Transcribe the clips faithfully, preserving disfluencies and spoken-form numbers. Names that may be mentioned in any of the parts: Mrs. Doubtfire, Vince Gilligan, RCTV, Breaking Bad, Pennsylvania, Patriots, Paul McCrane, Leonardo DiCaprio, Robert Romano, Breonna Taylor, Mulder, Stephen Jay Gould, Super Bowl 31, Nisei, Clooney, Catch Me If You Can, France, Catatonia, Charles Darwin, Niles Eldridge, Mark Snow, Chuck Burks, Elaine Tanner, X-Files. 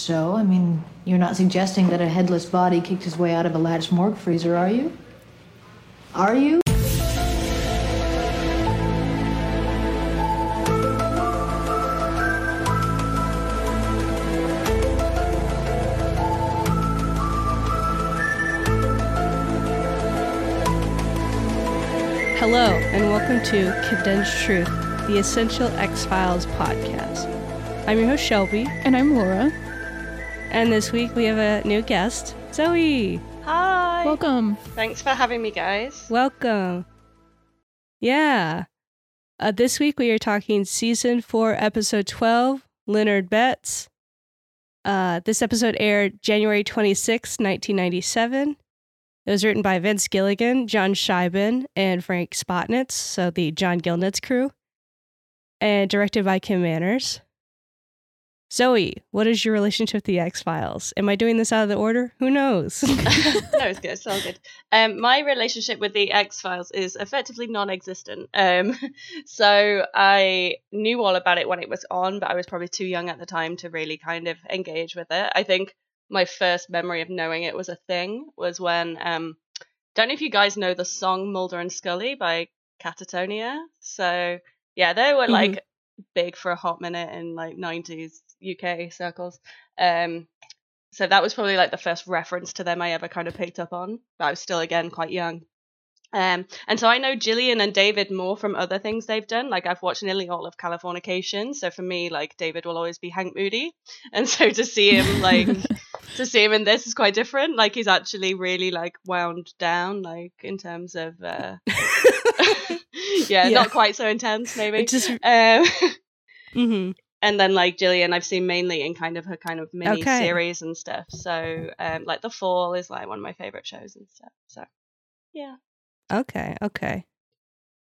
So, I mean, you're not suggesting that a headless body kicked his way out of a lattice morgue freezer, are you? Are you? Hello, and welcome to Kipden's Truth, the Essential X-Files podcast. I'm your host, Shelby. And I'm Laura. And this week we have a new guest, Zoe. Hi. Welcome. Thanks for having me, guys. Welcome. Yeah. Uh, this week we are talking Season four, Episode twelve, Leonard Betts. Uh, this episode aired January twenty-sixth, nineteen ninety-seven. It was written by Vince Gilligan, John Scheiben, and Frank Spotnitz, so the John Gilnitz crew, and directed by Kim Manners. Zoe, what is your relationship with the X-Files? Am I doing this out of the order? Who knows? No, it's good. It's all good. Um, my relationship with the X-Files is effectively non-existent. Um, so I knew all about it when it was on, but I was probably too young at the time to really kind of engage with it. I think my first memory of knowing it was a thing was when, um, don't know if you guys know the song Mulder and Scully by Catatonia. So yeah, they were mm-hmm. like big for a hot minute in like nineties U K circles. Um, so that was probably like the first reference to them I ever kind of picked up on, but I was still again quite young. Um, and so I know Gillian and David more from other things they've done. Like I've watched nearly all of Californication. So for me, like David will always be Hank Moody. And so to see him like, to see him in this is quite different. Like he's actually really like wound down, like in terms of, uh, yeah, yeah, not quite so intense maybe. Just... Um, mm-hmm. And then like Gillian, I've seen mainly in kind of her kind of mini okay. series and stuff. So um, like The Fall is like one of my favorite shows and stuff. So yeah. Okay, okay.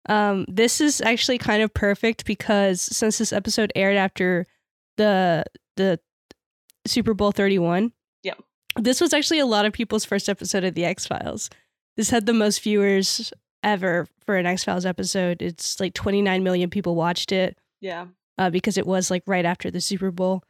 Um, this is actually kind of perfect because since this episode aired after the the Super Bowl thirty-one, yeah, this was actually a lot of people's first episode of the X-Files. This had the most viewers ever for an X-Files episode. It's like twenty-nine million people watched it. Yeah, uh, because it was like right after the Super Bowl.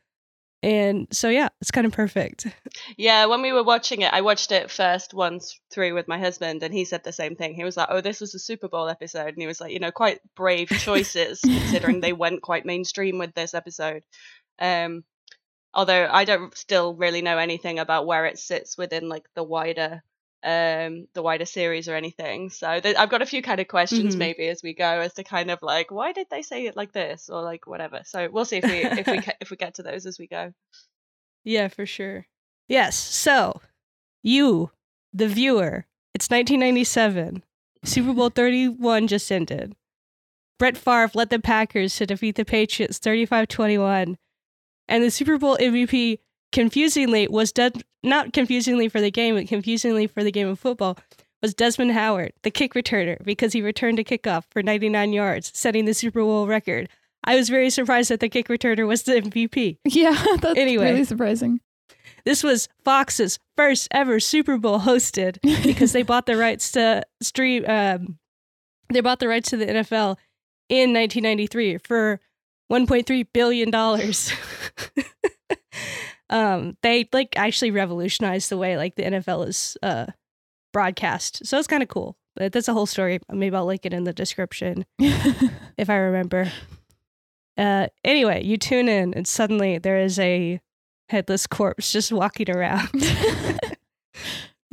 And so, yeah, it's kind of perfect. Yeah, when we were watching it, I watched it first once through with my husband, and he said the same thing. He was like, oh, this was a Super Bowl episode. And he was like, you know, quite brave choices, considering they went quite mainstream with this episode. Um, although I don't still really know anything about where it sits within, like, the wider um the wider series or anything. So th- I've got a few kind of questions mm-hmm. maybe as we go as to kind of like why did they say it like this or like whatever. So we'll see if we if we ca- if we get to those as we go. Yeah, for sure. Yes. So you, the viewer, it's nineteen ninety-seven. Super Bowl thirty-one just ended. Brett Favre led the Packers to defeat the Patriots thirty-five twenty-one, and the Super Bowl M V P, confusingly, was dead. Not confusingly for the game, but confusingly for the game of football, was Desmond Howard, the kick returner, because he returned a kickoff for ninety-nine yards, setting the Super Bowl record. I was very surprised that the kick returner was the M V P. Yeah, that's anyway, really surprising. This was Fox's first ever Super Bowl hosted because they bought the rights to stream. Um, they bought the rights to the N F L in nineteen ninety-three for one point three billion dollars. Um, they like actually revolutionized the way like the N F L is uh broadcast, so it's kind of cool. But that's a whole story. Maybe I'll link it in the description if I remember. Uh, anyway, you tune in, and suddenly there is a headless corpse just walking around.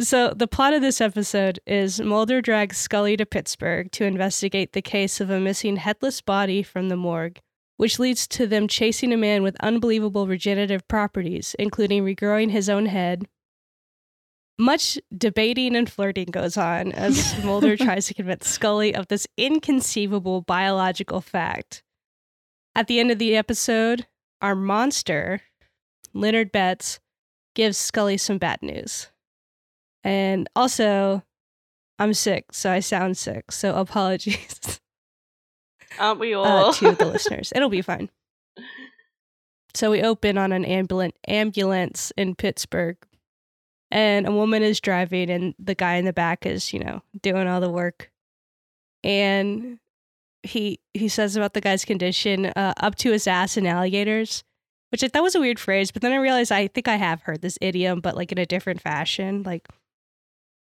So the plot of this episode is Mulder drags Scully to Pittsburgh to investigate the case of a missing headless body from the morgue, which leads to them chasing a man with unbelievable regenerative properties, including regrowing his own head. Much debating and flirting goes on as Mulder tries to convince Scully of this inconceivable biological fact. At the end of the episode, our monster, Leonard Betts, gives Scully some bad news. And also, I'm sick, so I sound sick, so apologies. Aren't we all? Uh, to the listeners. It'll be fine. So we open on an ambulant ambulance in Pittsburgh, and a woman is driving, and the guy in the back is, you know, doing all the work. And he he says about the guy's condition, uh, up to his ass in alligators, which I thought was a weird phrase. But then I realized I think I have heard this idiom, but like in a different fashion, like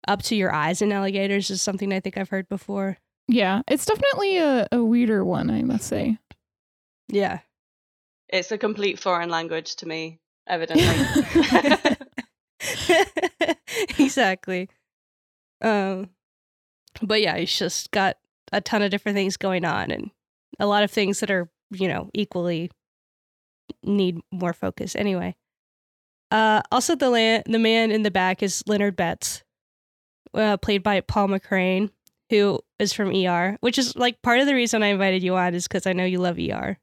up to your eyes in alligators is something I think I've heard before. Yeah, it's definitely a, a weirder one, I must say. Yeah. It's a complete foreign language to me, evidently. Exactly. Um, but yeah, it's just got a ton of different things going on and a lot of things that are, you know, equally need more focus anyway. Uh, also, the la- the man in the back is Leonard Betts, uh, played by Paul McCrane, who is from E R, which is like part of the reason I invited you on is because I know you love E R.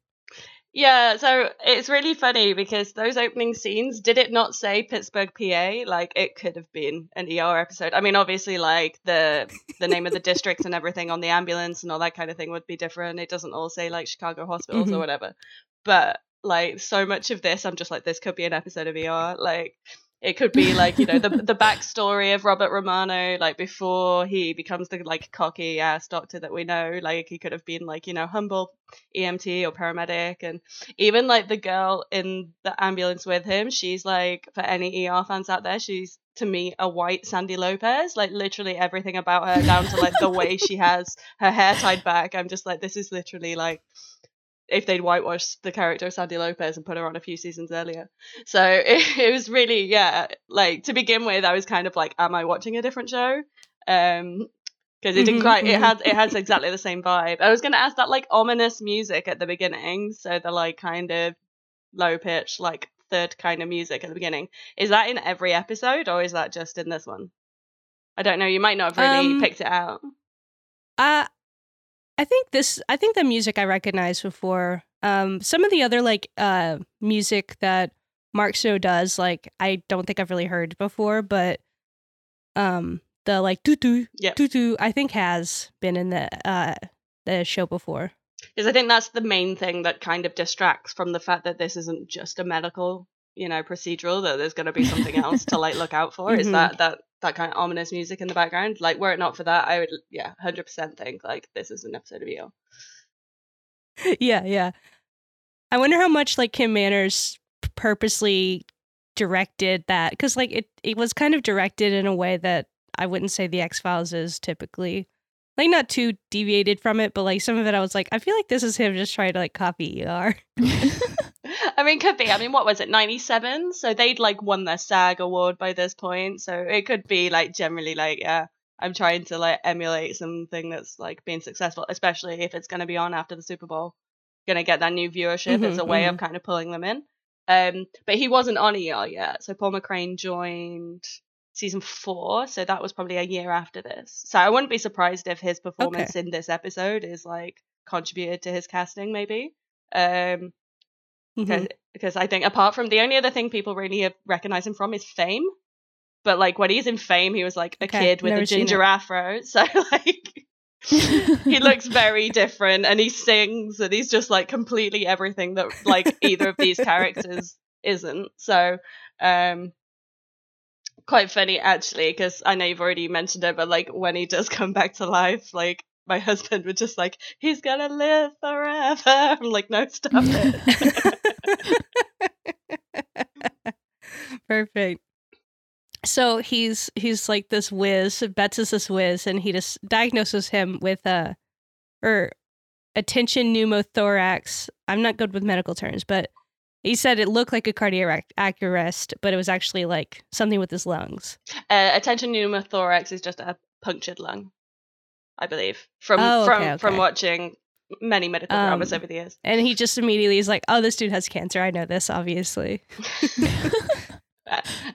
Yeah, so it's really funny because those opening scenes, did it not say Pittsburgh, P A? Like, it could have been an E R episode. I mean, obviously, like, the the name of the district and everything on the ambulance and all that kind of thing would be different. It doesn't all say, like, Chicago hospitals mm-hmm. or whatever. But, like, so much of this, I'm just like, this could be an episode of E R. Like, it could be, like, you know, the the backstory of Robert Romano, like, before he becomes the, like, cocky-ass doctor that we know. Like, he could have been, like, you know, humble E M T or paramedic. And even, like, the girl in the ambulance with him, she's, like, for any E R fans out there, she's, to me, a white Sandy Lopez. Like, literally everything about her, down to, like, the way she has her hair tied back. I'm just like, this is literally, like, if they'd whitewashed the character of Sandy Lopez and put her on a few seasons earlier. So it, it was really, yeah, like, to begin with, I was kind of like, am I watching a different show? Um, because it didn't quite, it had, it has exactly the same vibe. I was going to ask that, like, ominous music at the beginning. So the, like, kind of low pitch, like, third kind of music at the beginning. Is that in every episode or is that just in this one? I don't know. You might not have really um, picked it out. Uh, I think this, I think the music I recognized before, um, some of the other like uh, music that Mark Snow does, like, I don't think I've really heard before, but um, the like doo-doo, yep. doo-doo, I think has been in the uh, the show before. Because I think that's the main thing that kind of distracts from the fact that this isn't just a medical, you know, procedural, that there's going to be something else to like look out for. Mm-hmm. Is that that. that kind of ominous music in the background. Like, were it not for that, I would, yeah, one hundred percent think, like, this is an episode of E R. Yeah, yeah. I wonder how much, like, Kim Manners purposely directed that, because, like, it, it was kind of directed in a way that I wouldn't say the X-Files is typically. Like, not too deviated from it, but, like, some of it I was like, I feel like this is him just trying to, like, copy E R. I mean, could be. I mean, what was it, ninety-seven? So they'd, like, won their SAG award by this point. So it could be, like, generally, like, yeah, I'm trying to, like, emulate something that's, like, being successful, especially if it's going to be on after the Super Bowl. Going to get that new viewership. Mm-hmm, it's a way mm-hmm. of kind of pulling them in. Um, but he wasn't on E R yet. So Paul McCrane joined season four. So that was probably a year after this. So I wouldn't be surprised if his performance okay. in this episode is, like, contributed to his casting, maybe. Um Because mm-hmm. I think apart from the only other thing people really recognize him from is Fame. But like when he's in Fame, he was like a okay, kid with a ginger afro. So like he looks very different and he sings and he's just like completely everything that like either of these characters isn't. So um, quite funny actually, because I know you've already mentioned it, but like when he does come back to life, like my husband was just like, he's gonna live forever. I'm like, no, stop it. Perfect. So he's he's like this whiz. Betts is this whiz, and he just diagnoses him with a uh, or attention pneumothorax. I'm not good with medical terms, but he said it looked like a cardiac arrest, but it was actually like something with his lungs. Uh, attention pneumothorax is just a punctured lung. I believe from oh, okay, from okay. from watching many medical um, dramas over the years, and he just immediately is like, "Oh, this dude has cancer. I know this, obviously."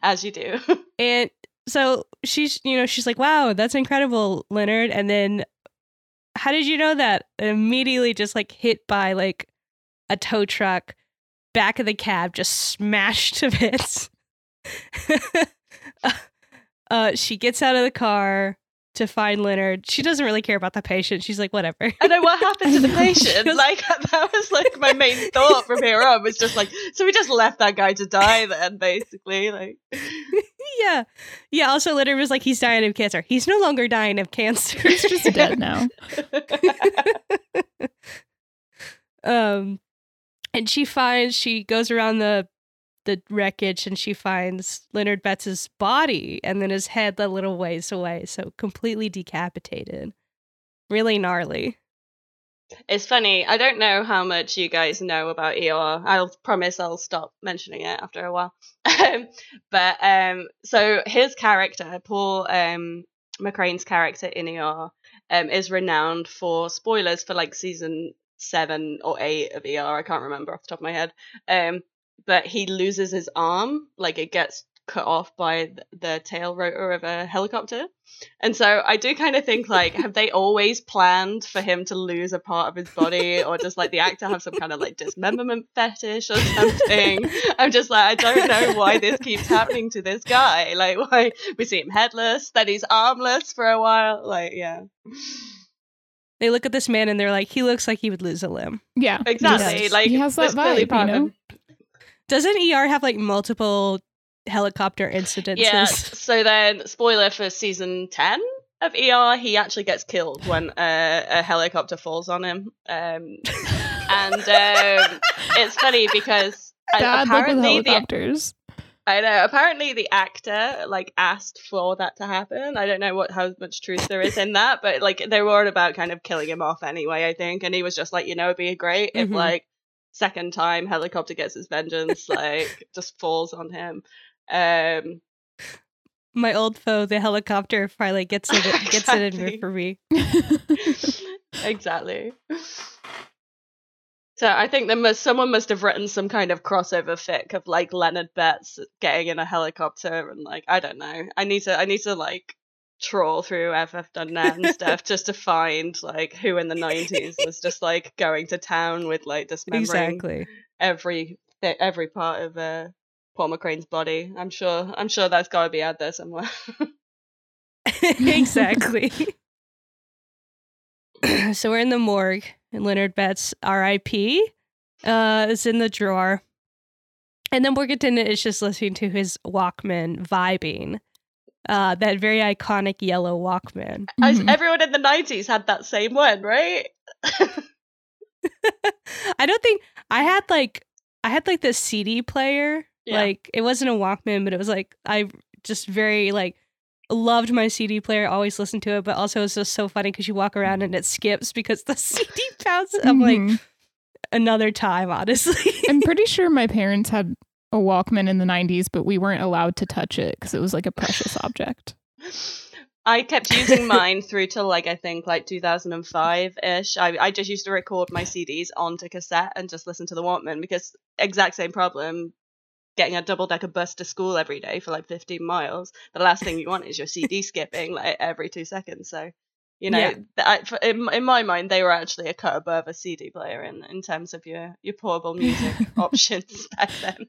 As you do. And so she's, you know, she's like, "Wow, that's incredible, Leonard." And then, how did you know that? And immediately, just like hit by like a tow truck, back of the cab, just smashed to bits. uh, she gets out of the car to find Leonard. She doesn't really care about the patient. She's like, whatever. I know what happened to the patient. Like, that was like my main thought from here on, was just like, so we just left that guy to die then, basically. Like, yeah. Yeah, also Leonard was like, he's dying of cancer. He's no longer dying of cancer. He's just dead now. um, And she finds, she goes around the the wreckage and she finds Leonard Betts' body and then his head a little ways away. So completely decapitated. Really gnarly. It's funny. I don't know how much you guys know about E R. I'll promise I'll stop mentioning it after a while. um, but um, so his character, Paul um, McCrane's character in E R, um, is renowned for spoilers for like season seven or eight of E R. I can't remember off the top of my head. Um, but he loses his arm, like it gets cut off by the tail rotor of a helicopter. And so I do kind of think, like, have they always planned for him to lose a part of his body, or does like the actor have some kind of like dismemberment fetish or something? I'm just like, I don't know why this keeps happening to this guy. Like, why we see him headless, then he's armless for a while. Like, yeah. They look at this man and they're like, he looks like he would lose a limb. Yeah, exactly. He like he has that vibe, part you know? Of- Doesn't E R have like multiple helicopter incidences? Yeah, so then, spoiler for season ten of E R, he actually gets killed when uh, a helicopter falls on him. Um, and um, it's funny because Dad, apparently look with helicopters. The, I know, apparently the actor like asked for that to happen. I don't know what how much truth there is in that, but like they were all about kind of killing him off anyway, I think. And he was just like, you know, it'd be great mm-hmm. if like second time helicopter gets his vengeance, like just falls on him. Um, my old foe, the helicopter, finally gets it exactly. gets it in for me. Exactly. So I think there must someone must have written some kind of crossover fic of like Leonard Betts getting in a helicopter and like I don't know. I need to I need to like troll through F F dot net and stuff just to find like who in the nineties was just like going to town with like dismembering exactly. every th- every part of uh Paul McCrane's body. I'm sure I'm sure that's gotta be out there somewhere. Exactly. So we're in the morgue and Leonard Betts R I P uh is in the drawer. And then Morganton is just listening to his Walkman vibing. Uh that very iconic yellow Walkman. Mm-hmm. Everyone in the nineties had that same one, right? I don't think I had like I had like this C D player. Yeah. Like, it wasn't a Walkman, but it was like, I just very, like, loved my C D player, always listened to it, but also it's just so funny because you walk around and it skips because the C D bounces. Mm-hmm. I'm like, another time, honestly. I'm pretty sure my parents had a Walkman in the nineties, but we weren't allowed to touch it because it was, like, a precious object. I kept using mine through till, like, I think, like, two thousand five-ish. I, I just used to record my C Ds onto cassette and just listen to the Walkman because exact same problem. Getting a double-decker bus to school every day for like fifteen miles, the last thing you want is your C D skipping like every two seconds. So, you know, yeah. I, in, in my mind, they were actually a cut above a C D player in, in terms of your, your portable music options back then.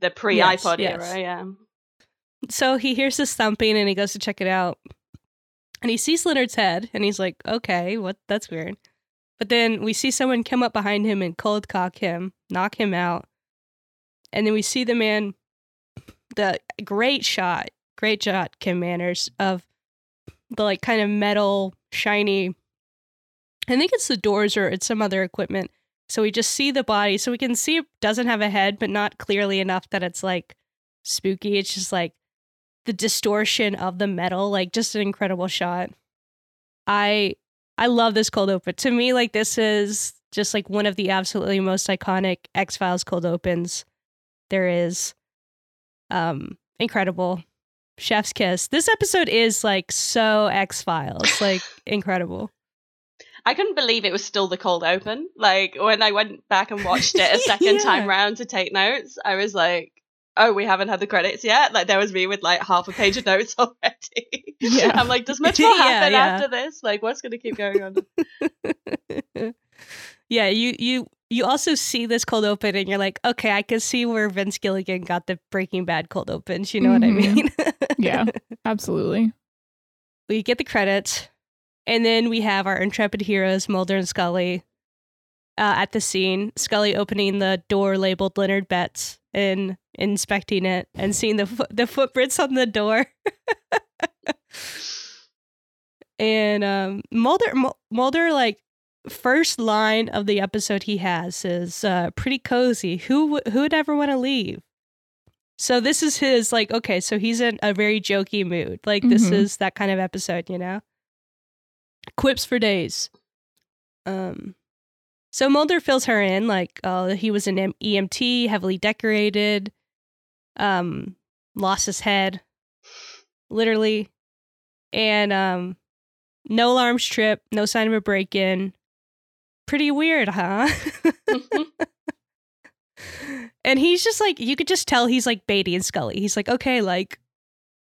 The pre-iPod yes, yes. era, yeah. So he hears this thumping and he goes to check it out. And he sees Leonard's head and he's like, okay, what? That's weird. But then we see someone come up behind him and cold cock him, knock him out. And then we see the man, the great shot, great shot, Kim Manners, of the like kind of metal, shiny, I think it's the doors or it's some other equipment. So we just see the body. So we can see it doesn't have a head, but not clearly enough that it's like spooky. It's just like the distortion of the metal, like just an incredible shot. I I love this cold open. To me, like this is just like one of the absolutely most iconic X-Files cold opens. There is um, incredible chef's kiss. This episode is like so X-Files, like incredible. I couldn't believe it was still the cold open. Like when I went back and watched it a second yeah. time round to take notes, I was like, oh, we haven't had the credits yet. Like there was me with like half a page of notes already. Yeah. I'm like, does much more happen yeah, yeah. after this? Like what's going to keep going on? Yeah, you, you, You also see this cold open and you're like, okay, I can see where Vince Gilligan got the Breaking Bad cold opens. You know mm-hmm. what I mean? Yeah, absolutely. We get the credits. And then we have our intrepid heroes, Mulder and Scully, uh, at the scene. Scully opening the door labeled Leonard Betts and inspecting it and seeing the fo- the footprints on the door. And um, Mulder, M- Mulder, like, first line of the episode he has is uh, pretty cozy. Who who would ever want to leave? So this is his, like, okay, so he's in a very jokey mood. Like, mm-hmm. this is that kind of episode, you know? Quips for days. Um, so Mulder fills her in, like, oh, he was an E M T, heavily decorated, um, lost his head, literally. And um, no alarms trip, no sign of a break-in. Pretty weird, huh? And he's just like, you could just tell he's like Beatty and Scully. He's like, okay, like,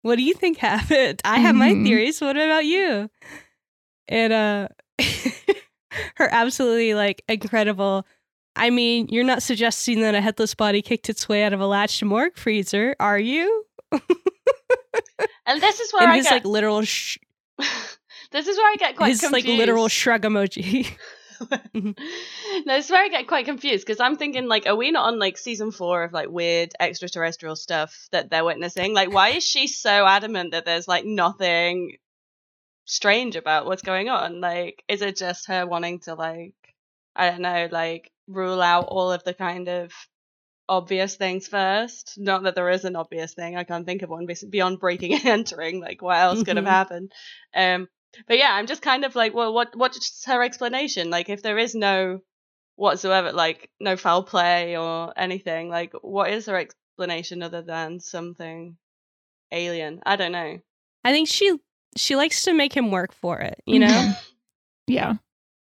what do you think happened? I have mm-hmm. my theories. What about you? And uh, her absolutely like incredible. I mean, you're not suggesting that a headless body kicked its way out of a latched morgue freezer, are you? And this is where and I his, got like literal. Sh- this is where I get quite his, confused. Like literal shrug emoji. No, that's where I get quite confused, because I'm thinking, like, are we not on like season four of like weird extraterrestrial stuff that they're witnessing? Like, why is she so adamant that there's like nothing strange about what's going on? Like, is it just her wanting to, like, I don't know, like rule out all of the kind of obvious things first? Not that there is an obvious thing. I can't think of one beyond breaking and entering. Like, what else mm-hmm. could have happened? Um, But yeah, I'm just kind of like, well, what? What's her explanation? Like, if there is no whatsoever, like, no foul play or anything, like, what is her explanation other than something alien? I don't know. I think she she likes to make him work for it, you know? Yeah.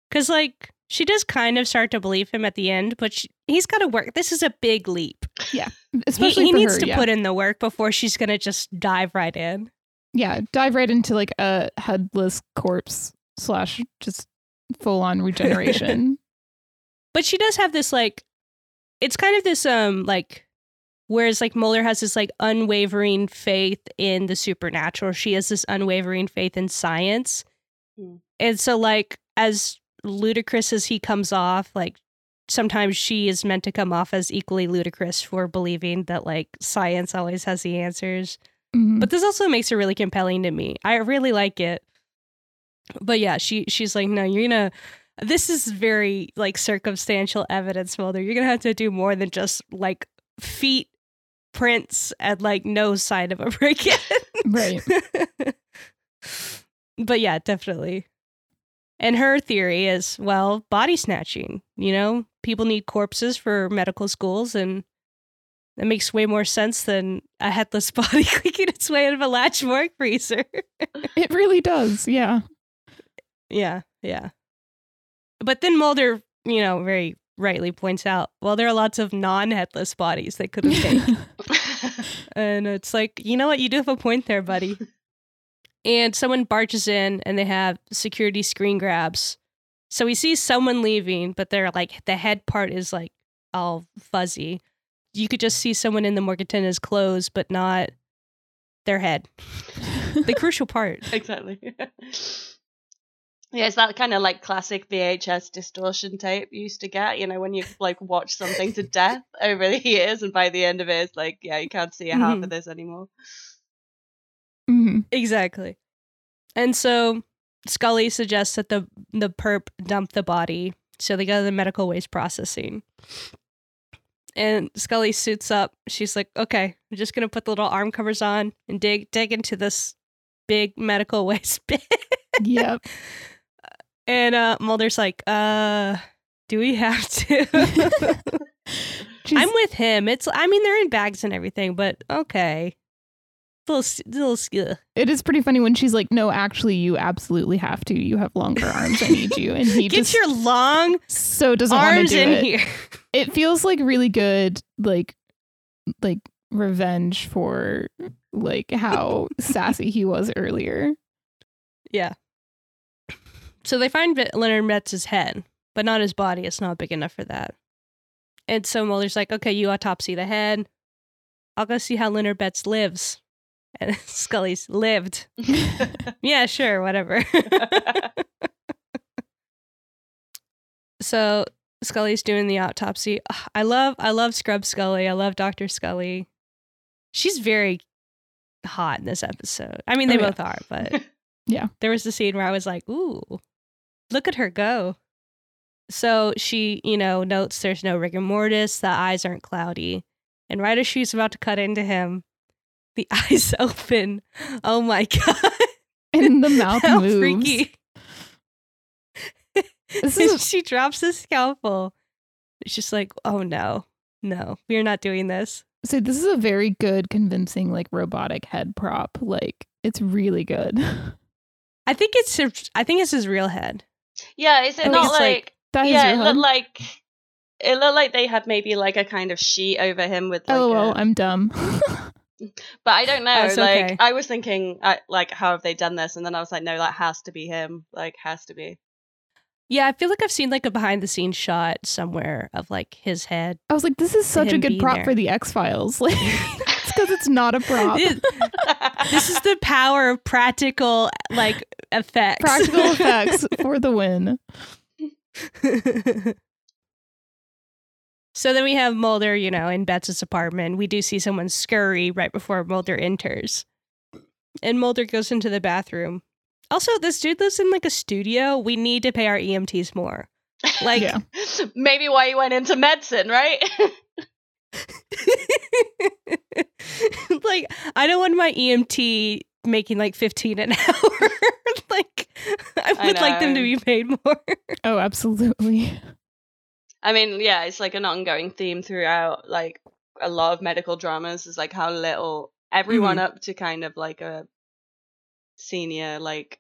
Because, like, she does kind of start to believe him at the end, but she, he's got to work. This is a big leap. Yeah. Especially He, he needs her, to yeah. put in the work before she's going to just dive right in. Yeah, dive right into like a headless corpse slash just full on regeneration. But she does have this like, it's kind of this um like, whereas like Mulder has this like unwavering faith in the supernatural, she has this unwavering faith in science. Mm. And so like, as ludicrous as he comes off, like sometimes she is meant to come off as equally ludicrous for believing that like science always has the answers. Mm-hmm. But this also makes it really compelling to me. I really like it. But yeah, she she's like, no, you're gonna. This is very like circumstantial evidence, Mulder. You're gonna have to do more than just like feet prints and like no sign of a break-in, right? But yeah, definitely. And her theory is, well, body snatching. You know, people need corpses for medical schools and. That makes way more sense than a headless body clicking its way out of a latch morgue freezer. It really does, yeah. Yeah, yeah. But then Mulder, you know, very rightly points out, well, there are lots of non-headless bodies that could have taken. And it's like, you know what? You do have a point there, buddy. And someone barges in and they have security screen grabs. So we see someone leaving, but they're like, the head part is like all fuzzy. You could just see someone in the morgue attendant's clothes, but not their head. The crucial part. Exactly. Yeah, it's that kind of like classic V H S distortion tape you used to get, you know, when you like watch something to death over the years and by the end of it, it's like, yeah, you can't see a half mm-hmm. of this anymore. Mm-hmm. Exactly. And so Scully suggests that the, the perp dump the body. So they go to the medical waste processing. And Scully suits up. She's like, okay, I'm just going to put the little arm covers on and dig dig into this big medical waste bin. Yep. And uh, Mulder's like, uh, do we have to? I'm with him. It's. I mean, they're in bags and everything, but okay. Little, little, ugh. It is pretty funny when she's like, no, actually, you absolutely have to. You have longer arms. I need you. And he Get just your long so doesn't arms do in it. Here. It feels like really good, like, like revenge for like how sassy he was earlier. Yeah. So they find Leonard Betts' head, but not his body. It's not big enough for that. And so Mulder's like, okay, you autopsy the head. I'll go see how Leonard Betts lives. And Scully's lived. Yeah, sure, whatever. So Scully's doing the autopsy. I love I love Scrub Scully. I love Doctor Scully. She's very hot in this episode. I mean, they oh, both yeah. are, but yeah. There was the scene where I was like, ooh, look at her go. So she, you know, notes there's no rigor mortis, the eyes aren't cloudy. And right as she's about to cut into him, the eyes open. Oh my God. And the mouth How moves. Freaky. This is a- she drops the scalpel. It's just like, oh no, no, we're not doing this. So this is a very good, convincing, like, robotic head prop. Like, it's really good. I think it's, I think it's his real head. Yeah, is it not like, like yeah, it looked like, it looked like they had maybe like a kind of sheet over him with like oh, a... well, I'm dumb. But I don't know, that's like, okay. I was thinking, like, how have they done this? And then I was like, no, that has to be him. Like, has to be. Yeah, I feel like I've seen like a behind the scenes shot somewhere of like his head. I was like, this is such a good prop there. For the X-Files. Like, it's because it's not a prop. It, this is the power of practical like effects. Practical effects for the win. So then we have Mulder, you know, in Betts' apartment. We do see someone scurry right before Mulder enters. And Mulder goes into the bathroom. Also, this dude lives in, like, a studio. We need to pay our E M Ts more. Like, yeah. Maybe why he went into medicine, right? Like, I don't want my E M T making, like, fifteen an hour. Like, I would I like them to be paid more. Oh, absolutely. I mean, yeah, it's, like, an ongoing theme throughout, like, a lot of medical dramas is, like, how little everyone mm-hmm. up to kind of, like, a senior like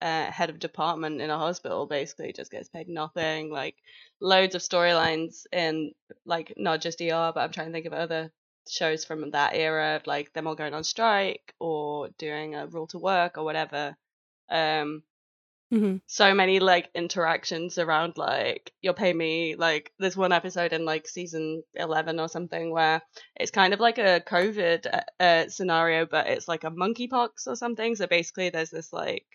uh head of department in a hospital basically just gets paid nothing. Like loads of storylines in like not just E R, but I'm trying to think of other shows from that era of like them all going on strike or doing a rule to work or whatever. um mm-hmm. So many like interactions around like you'll pay me. Like there's one episode in like season eleven or something where it's kind of like a COVID uh, scenario, but it's like a monkeypox or something. So basically there's this like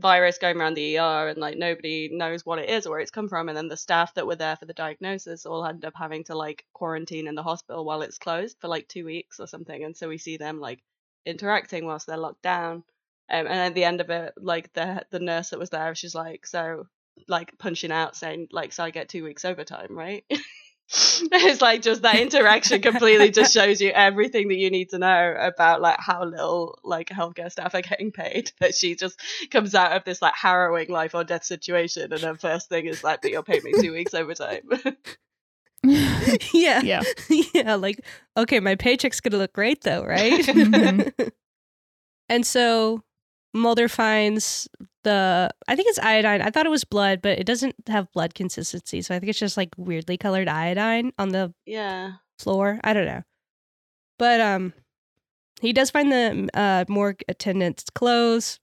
virus going around the E R and like nobody knows what it is or where it's come from, and then the staff that were there for the diagnosis all end up having to like quarantine in the hospital while it's closed for like two weeks or something. And so we see them like interacting whilst they're locked down. Um, and at the end of it, like the the nurse that was there, she's like, so like punching out saying like, so I get two weeks overtime, right? It's like just that interaction completely just shows you everything that you need to know about like how little like healthcare staff are getting paid. But she just comes out of this like harrowing life or death situation, and her first thing is like, but you'll pay me two weeks overtime. Yeah, yeah, yeah. Like, okay, my paycheck's gonna look great though, right? Mm-hmm. And so Mulder finds the, I think it's iodine. I thought it was blood, but it doesn't have blood consistency. So I think it's just like weirdly colored iodine on the yeah. floor. I don't know. But um, he does find the uh, morgue attendant's clothes.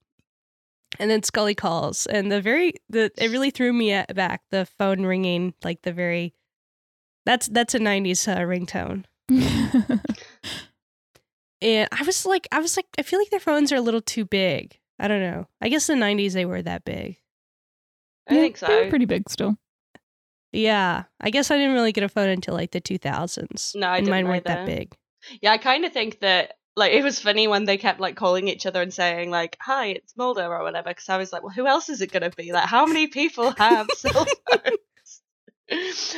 And then Scully calls. And the very, the it really threw me at, back, the phone ringing, like the very, that's, that's a nineties uh, ringtone. And I was like, I was like, I feel like their phones are a little too big. I don't know. I guess in the nineties they were that big. I yeah, think so. They were pretty big still. Yeah. I guess I didn't really get a phone until like the two thousands. No, I didn't. Mine weren't that big. Yeah, I kind of think that, like, it was funny when they kept like calling each other and saying like, hi, it's Mulder or whatever. Because I was like, well, who else is it going to be? Like, how many people have cell phones?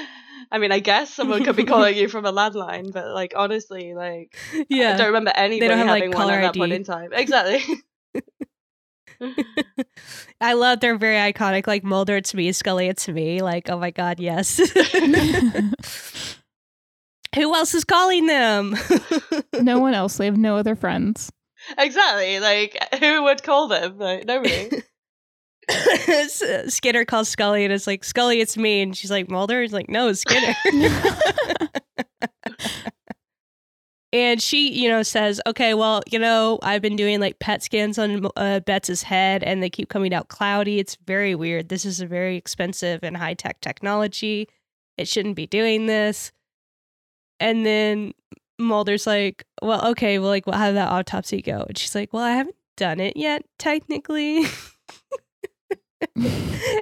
I mean, I guess someone could be calling you from a landline, but like honestly, like yeah. I don't remember anybody don't have, having like, one at that point in time. Exactly. I love they're very iconic, like Mulder, it's me, Scully, it's me. Like, oh my God, yes. Who else is calling them? No one else. They have no other friends. Exactly. Like, who would call them? Like, nobody. Skinner calls Scully and it's like, Scully, it's me, and she's like, Mulder? He's like, no, Skinner. And she, you know, says, okay, well, you know, I've been doing like P E T scans on uh, Betts' head and they keep coming out cloudy. It's very weird. This is a very expensive and high-tech technology. It shouldn't be doing this. And then Mulder's like, well, okay, well, like, well, how did that autopsy go? And she's like, well, I haven't done it yet, technically.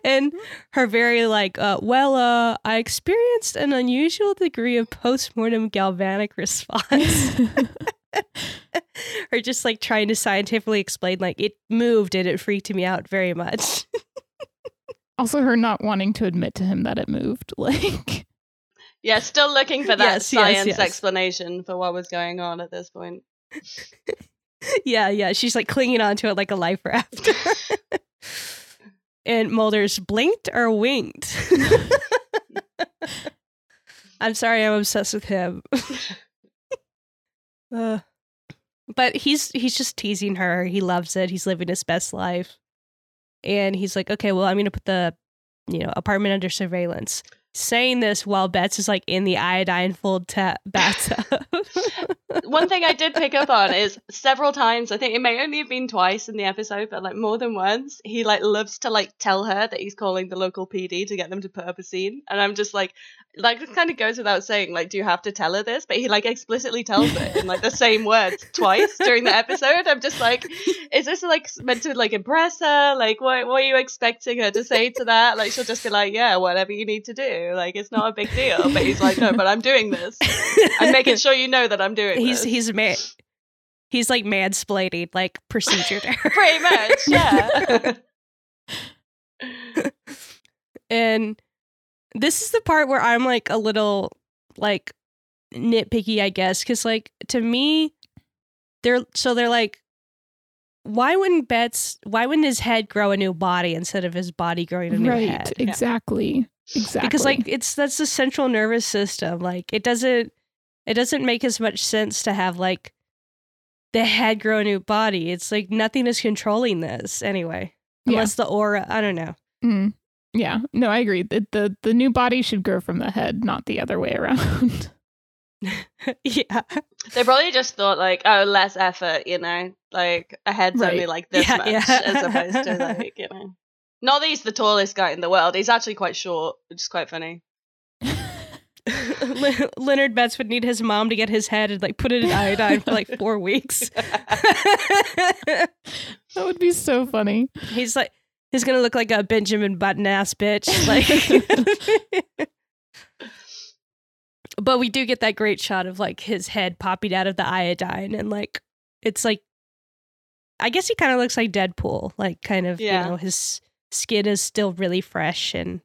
And her very like uh, well uh, I experienced an unusual degree of post-mortem galvanic response. Or just like trying to scientifically explain like it moved and it freaked me out very much. Also, her not wanting to admit to him that it moved. Like, yeah, still looking for that yes, science yes, yes. explanation for what was going on at this point. yeah, yeah. She's like clinging onto it like a life raft. And Mulder's blinked or winked. I'm sorry, I'm obsessed with him. uh, but he's he's just teasing her. He loves it. He's living his best life. And he's like, okay, well, I'm going to put the, you know, apartment under surveillance. Saying this while Betts is like in the iodine filled ta- bathtub. One thing I did pick up on is several times, I think it may only have been twice in the episode, but like more than once, he like loves to like tell her that he's calling the local P D to get them to put up a scene. And I'm just like, like it kind of goes without saying, like, do you have to tell her this? But he like explicitly tells her in like the same words twice during the episode. I'm just like, is this like meant to like impress her? Like, what, what are you expecting her to say to that? Like, she'll just be like, yeah, whatever you need to do. Like, it's not a big deal. But he's like, no, but I'm doing this. I'm making sure you know that I'm doing he's, this. He's ma- he's like mansplaining, like procedure there. Pretty much, yeah. And this is the part where I'm like a little like nitpicky, I guess, because like to me, they're so they're like, why wouldn't Betts? Why wouldn't his head grow a new body instead of his body growing a new right, head? Exactly. Yeah. Exactly. Because like it's that's the central nervous system. Like it doesn't it doesn't make as much sense to have like the head grow a new body. It's like nothing is controlling this anyway. Unless yeah. the aura, I don't know. Mm. Yeah. No, I agree. The, the the new body should grow from the head, not the other way around. Yeah. They probably just thought like, oh, less effort, you know, like a head's right. only like this yeah, much yeah. as opposed to like, you know. Not that he's the tallest guy in the world. He's actually quite short, which is quite funny. Le- Leonard Betts would need his mom to get his head and like put it in iodine for like four weeks. That would be so funny. He's like, he's gonna look like a Benjamin Button ass bitch. Like, but we do get that great shot of like his head popping out of the iodine, and like it's like, I guess he kind of looks like Deadpool, like kind of yeah. you know his. Skin is still really fresh and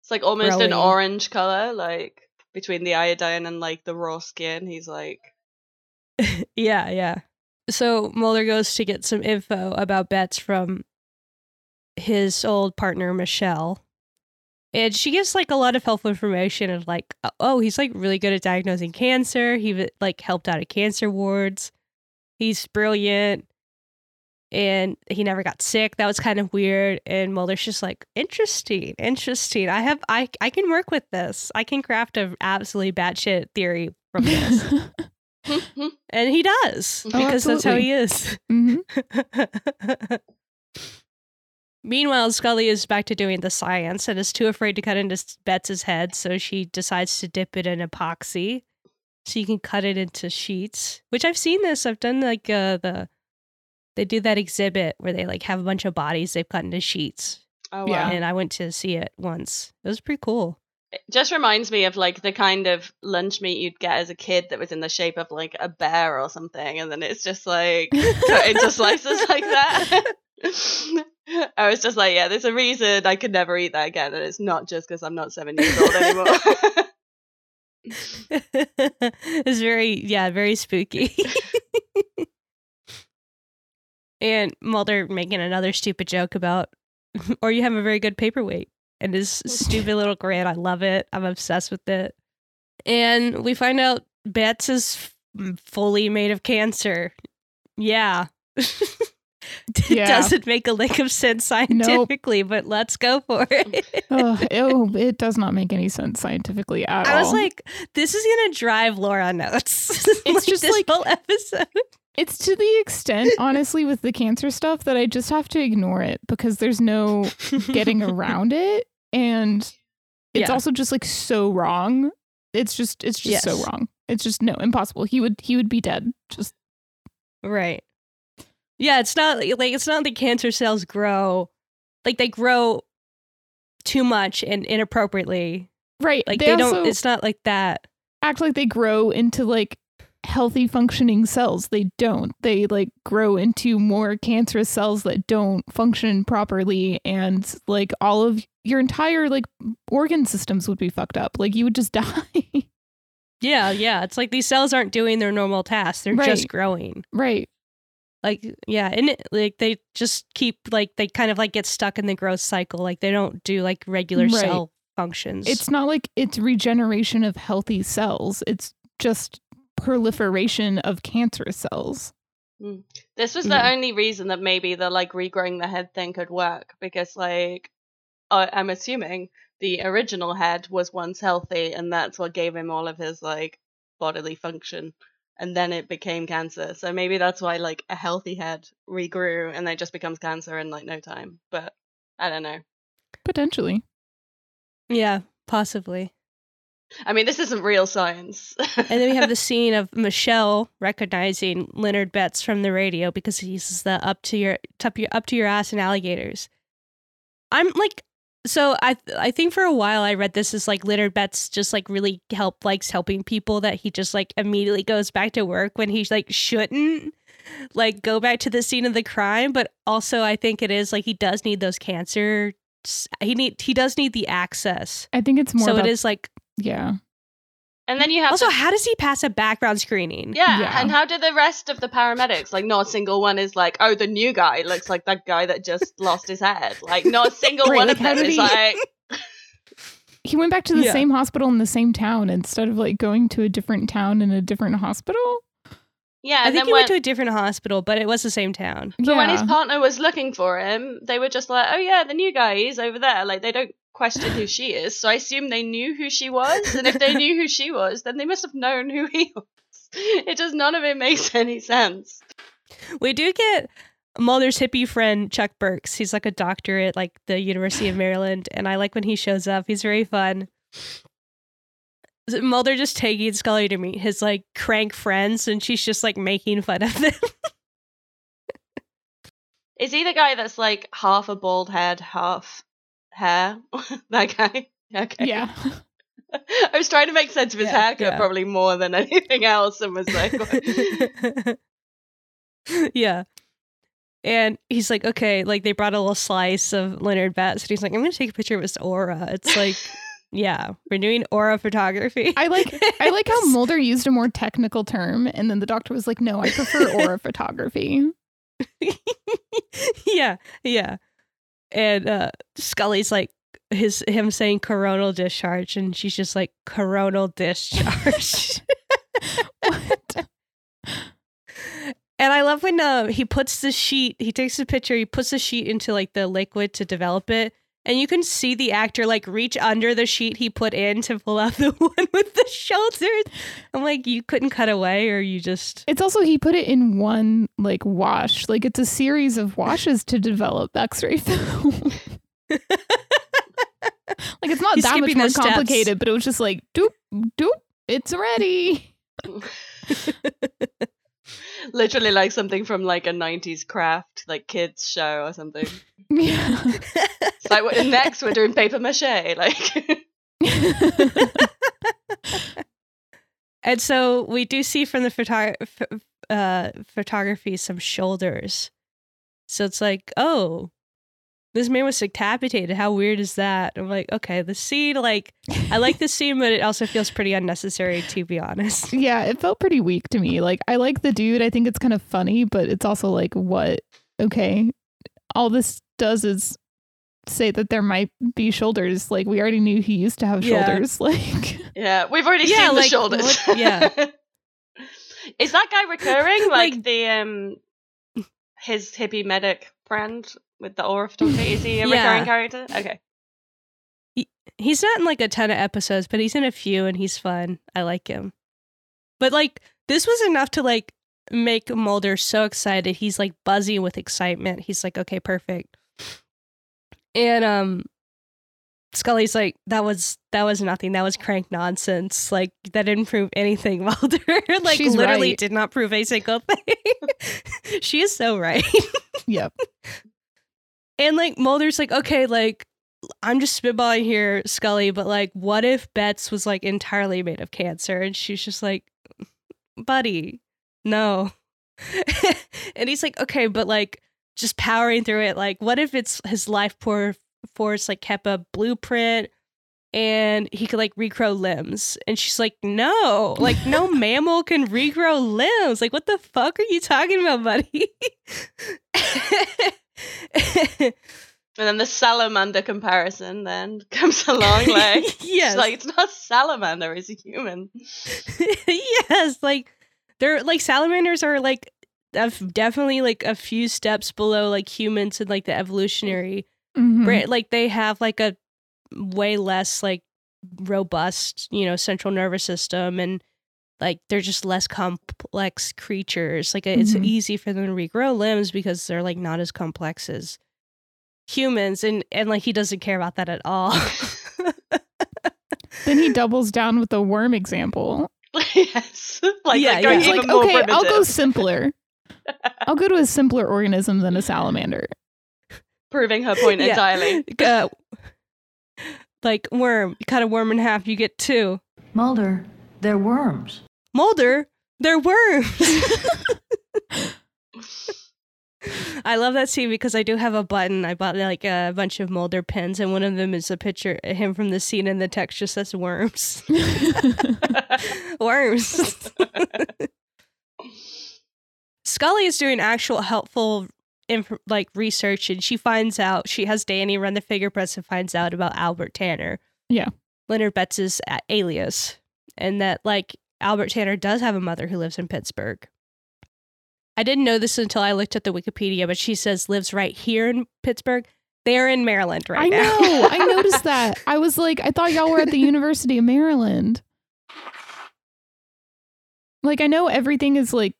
it's like almost growing. An orange color, like between the iodine and like the raw skin. He's like, yeah, yeah. So Mulder goes to get some info about Betts from his old partner Michelle, and she gives like a lot of helpful information and like, oh, he's like really good at diagnosing cancer. He like helped out at cancer wards. He's brilliant. And he never got sick. That was kind of weird. And Mulder's just like, interesting, interesting. I have, I, I can work with this. I can craft an absolutely batshit theory from this. And he does, oh, because absolutely. That's how he is. Mm-hmm. Meanwhile, Scully is back to doing the science and is too afraid to cut into Betts' head, so she decides to dip it in epoxy, so you can cut it into sheets. Which I've seen this. I've done like uh, the. They do that exhibit where they like have a bunch of bodies they've cut into sheets. Oh, wow. Yeah. And I went to see it once. It was pretty cool. It just reminds me of like the kind of lunch meat you'd get as a kid that was in the shape of like a bear or something. And then it's just like cut into slices like that. I was just like, yeah, there's a reason I could never eat that again. And it's not just because I'm not seven years old anymore. It's very, yeah, very spooky. And Mulder making another stupid joke about, or you have a very good paperweight. And his stupid little grin, I love it. I'm obsessed with it. And we find out Betts is f- fully made of cancer. Yeah. It yeah. doesn't make a lick of sense scientifically, nope. But let's go for it. uh, it. It does not make any sense scientifically at all. I was like, this is going to drive Laura nuts. It's like just this like whole episode. It's to the extent, honestly, with the cancer stuff that I just have to ignore it because there's no getting around it. And it's yeah. also just like so wrong. It's just it's just yes. so wrong. It's just no, impossible. He would he would be dead. Just right. Yeah, it's not like it's not that cancer cells grow like they grow too much and inappropriately. Right. Like they, they don't it's not like that. Act like they grow into like healthy functioning cells. They don't. They like grow into more cancerous cells that don't function properly, and like all of your entire like organ systems would be fucked up. Like you would just die. Yeah, yeah. It's like these cells aren't doing their normal tasks. They're right. just growing. Right. Like, yeah. And it, like they just keep like they kind of like get stuck in the growth cycle. Like they don't do like regular right. cell functions. It's not like it's regeneration of healthy cells. It's just proliferation of cancerous cells. Mm. This was yeah. the only reason that maybe the like regrowing the head thing could work, because like I- I'm assuming the original head was once healthy, and that's what gave him all of his like bodily function, and then it became cancer. So maybe that's why like a healthy head regrew and then it just becomes cancer in like no time. But I don't know. Potentially. Yeah, possibly. I mean, this isn't real science. And then we have the scene of Michelle recognizing Leonard Betts from the radio because he's the up to your up your up to your ass in alligators. I'm like, so I I think for a while I read this as like Leonard Betts just like really help likes helping people, that he just like immediately goes back to work when he like shouldn't like go back to the scene of the crime. But also I think it is like he does need those cancer. He need he does need the access. I think it's more. So about- it is like. Yeah. And then you have also to- how does he pass a background screening? Yeah, yeah. And how do the rest of the paramedics, like not a single one is like, oh, the new guy looks like that guy that just lost his head. Like not a single right, one like, of them is he- like he went back to the yeah. same hospital in the same town instead of like going to a different town in a different hospital. Yeah, I and think then he when- went to a different hospital, but it was the same town. But yeah. when his partner was looking for him, they were just like, oh yeah, the new guy is over there. Like they don't question who she is, so I assume they knew who she was, and if they knew who she was, then they must have known who he was. It just, none of it makes any sense. We do get Mulder's hippie friend Chuck Burks. He's like a doctor at like the University of Maryland, and I like when he shows up. He's very fun. Mulder just taking Scully to meet his like crank friends, and she's just like making fun of them. Is he the guy that's like half a bald head, half hair? That guy? Okay. Yeah. I was trying to make sense of his yeah, haircut yeah. probably more than anything else, and was like yeah. And he's like, okay, like they brought a little slice of Leonard Betts, and he's like, I'm gonna take a picture of his aura. It's like yeah, we're doing aura photography. I like I like how Mulder used a more technical term, and then the doctor was like, no, I prefer aura photography. Yeah, yeah. And uh, Scully's like his him saying coronal discharge, and she's just like coronal discharge. What? And I love when uh, he puts the sheet, he takes the picture, he puts the sheet into like the liquid to develop it, and you can see the actor like reach under the sheet he put in to pull out the one with the shoulders. I'm like, you couldn't cut away, or you just... It's also, he put it in one, like, wash. Like, it's a series of washes to develop X-ray film. Like, it's not He's that much more complicated, steps. But it was just like, doop, doop, it's ready. Literally like something from like a nineties craft, like kids show or something. Yeah. It's like, what, next we're doing paper mache, like. And so we do see from the photo- f- uh, photography some shoulders. So it's like, oh, this man was decapitated. How weird is that? I'm like, okay, the scene, like, I like the scene, but it also feels pretty unnecessary, to be honest. Yeah, it felt pretty weak to me. Like, I like the dude. I think it's kind of funny, but it's also like, what? Okay. All this does is say that there might be shoulders. Like, we already knew he used to have yeah. shoulders. Like, yeah, we've already yeah, seen like, the shoulders. What? Yeah. Is that guy recurring? Like, like the, um, his hippie medic friend? With the aura photography, is he a yeah. recurring character? Okay. He, he's not in like a ton of episodes, but he's in a few, and he's fun. I like him. But like, this was enough to like make Mulder so excited. He's like buzzing with excitement. He's like, okay, perfect. And um, Scully's like, that was that was nothing. That was crank nonsense. Like, that didn't prove anything, Mulder. Like, she's literally right. did not prove a single thing. She is so right. Yep. And, like, Mulder's like, okay, like, I'm just spitballing here, Scully, but, like, what if Betts was, like, entirely made of cancer? And she's just like, buddy, no. And he's like, okay, but like just powering through it. Like, what if it's his life force like kept a blueprint and he could like regrow limbs? And she's like, no, like no mammal can regrow limbs. Like, what the fuck are you talking about, buddy? And then the salamander comparison then comes along, like, yes. She's like, it's not salamander, it's a human. Yes, like, they're, like, salamanders are, like, definitely, like, a few steps below, like, humans in, like, the evolutionary mm-hmm. brain. Like, they have, like, a way less, like, robust, you know, central nervous system, and, like, they're just less complex creatures. Like, it's mm-hmm. easy for them to regrow limbs because they're, like, not as complex as humans, and and like he doesn't care about that at all. Then he doubles down with the worm example. Yes, like, yeah, like, yeah. He's like, okay, primitive. I'll go simpler. I'll go to a simpler organism than a salamander, proving her point yeah. entirely. Uh, like worm, you cut a worm in half, you get two. Mulder, they're worms. Mulder, they're worms. I love that scene because I do have a button. I bought like a bunch of Mulder pins, and one of them is a picture of him from the scene, and the text just says worms. Worms. Scully is doing actual helpful inf- like research, and she finds out, she has Danny run the finger press and finds out about Albert Tanner. Yeah. Leonard Betts' alias. And that like Albert Tanner does have a mother who lives in Pittsburgh. I didn't know this until I looked at the Wikipedia, but she says lives right here in Pittsburgh. They're in Maryland right now. I know. I noticed that. I was like, I thought y'all were at the University of Maryland. Like, I know everything is like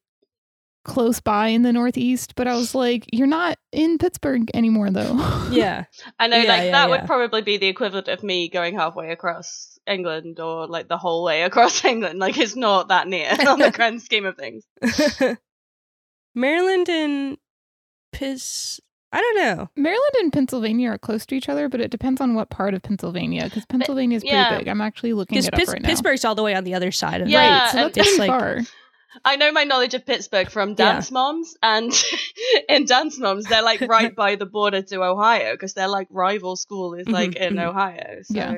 close by in the Northeast, but I was like, you're not in Pittsburgh anymore, though. Yeah. I know, yeah, like, yeah, that yeah. would probably be the equivalent of me going halfway across England or like the whole way across England. Like, it's not that near on the grand scheme of things. Maryland and Piss, I don't know. Maryland and Pennsylvania are close to each other, but it depends on what part of Pennsylvania, because Pennsylvania is pretty yeah. big. I'm actually looking it up Pits- right now. Pittsburgh's all the way on the other side of yeah, right, so that's pretty like, far. I know my knowledge of Pittsburgh from Dance yeah. Moms, and in Dance Moms, they're like right by the border to Ohio, because their like rival school is like mm-hmm, in mm-hmm. Ohio. So yeah.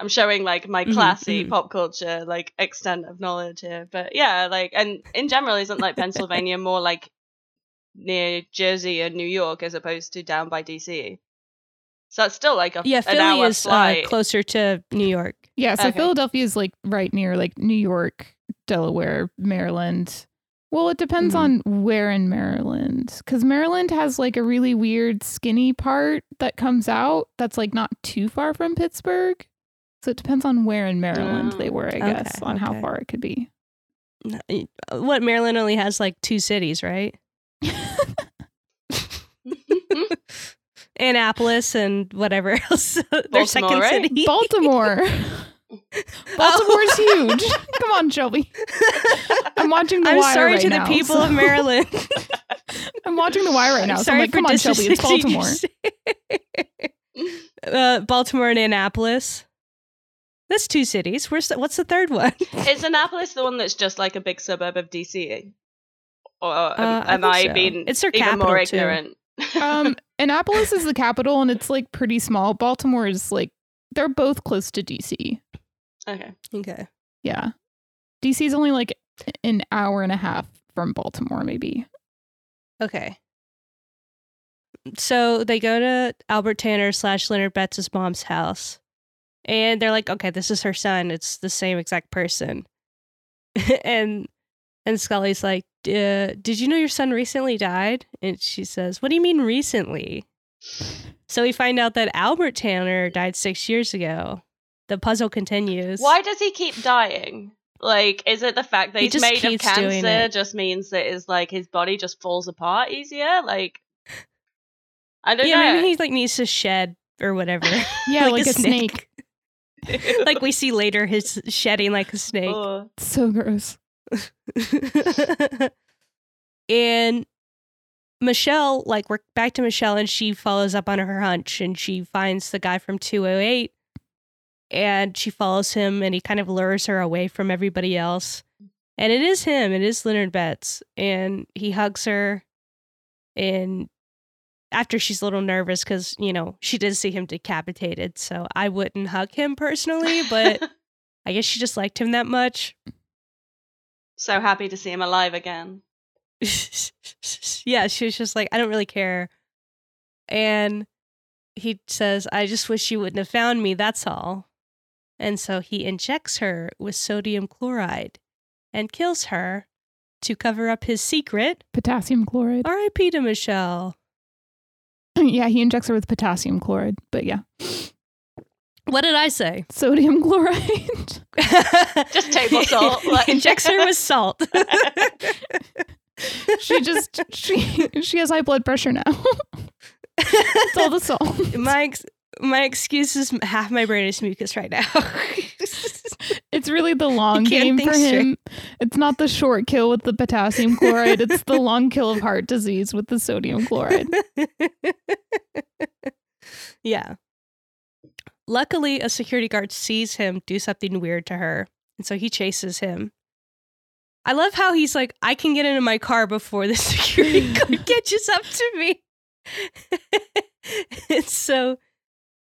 I'm showing like my classy mm-hmm. pop culture like extent of knowledge here, but yeah, like, and in general, isn't like Pennsylvania more like near Jersey and New York as opposed to down by D C? So it's still like a yeah, Philly an hour is flight. Uh, closer to New York. Yeah, so okay. Philadelphia is like right near like New York, Delaware, Maryland. Well, it depends mm-hmm. on where in Maryland, because Maryland has like a really weird skinny part that comes out that's like not too far from Pittsburgh. So it depends on where in Maryland they were, I guess, okay, on okay. how far it could be. What, Maryland only has like two cities, right? Annapolis and whatever else. Their Baltimore, second right? city. Baltimore. Baltimore's huge. Come on, Shelby. I'm watching The I'm Wire sorry right to now, the people so. Of Maryland. I'm watching The Wire right now. I'm so I'm like, come on, Shelby, it's Baltimore. uh, Baltimore and Annapolis. That's two cities. Where's the, what's the third one? Is Annapolis the one that's just like a big suburb of D C? Or um, uh, am I, I so. being it's their even more ignorant? Too. um, Annapolis is the capital, and it's like pretty small. Baltimore is like, they're both close to D C. Okay. Okay. Yeah. D C is only like an hour and a half from Baltimore, maybe. Okay. So they go to Albert Tanner slash Leonard Betts' mom's house. And they're like, okay, this is her son. It's the same exact person. and and Scully's like, uh, did you know your son recently died? And she says, what do you mean recently? So we find out that Albert Tanner died six years ago. The puzzle continues. Why does he keep dying? Like, is it the fact that he he's made of cancer just means that it's like his body just falls apart easier? Like, I don't yeah, know. Yeah, maybe he like needs to shed or whatever. Yeah, like, like a, a snake. snake. Like we see later, his shedding like a snake. Oh, so gross. And Michelle, like we're back to Michelle, and she follows up on her hunch, and she finds the guy from two oh eight, and she follows him, and he kind of lures her away from everybody else, And it is him. It is Leonard Betts. And he hugs her. And after she's a little nervous because, you know, she did see him decapitated. So I wouldn't hug him personally, but I guess she just liked him that much. So happy to see him alive again. Yeah, she was just like, I don't really care. And he says, I just wish you wouldn't have found me. That's all. And so he injects her with sodium chloride and kills her to cover up his secret. Potassium chloride. R I P to Michelle. Yeah, he injects her with potassium chloride, but yeah. What did I say? Sodium chloride. Just table salt. Like. Injects her with salt. She just, she she has high blood pressure now. It's all the salt. My ex- my excuse is half my brain is mucus right now. It's really the long game for him. Straight. It's not the short kill with the potassium chloride. It's the long kill of heart disease with the sodium chloride. Yeah. Luckily, a security guard sees him do something weird to her. And so he chases him. I love how he's like, I can get into my car before the security guard catches up to me. And so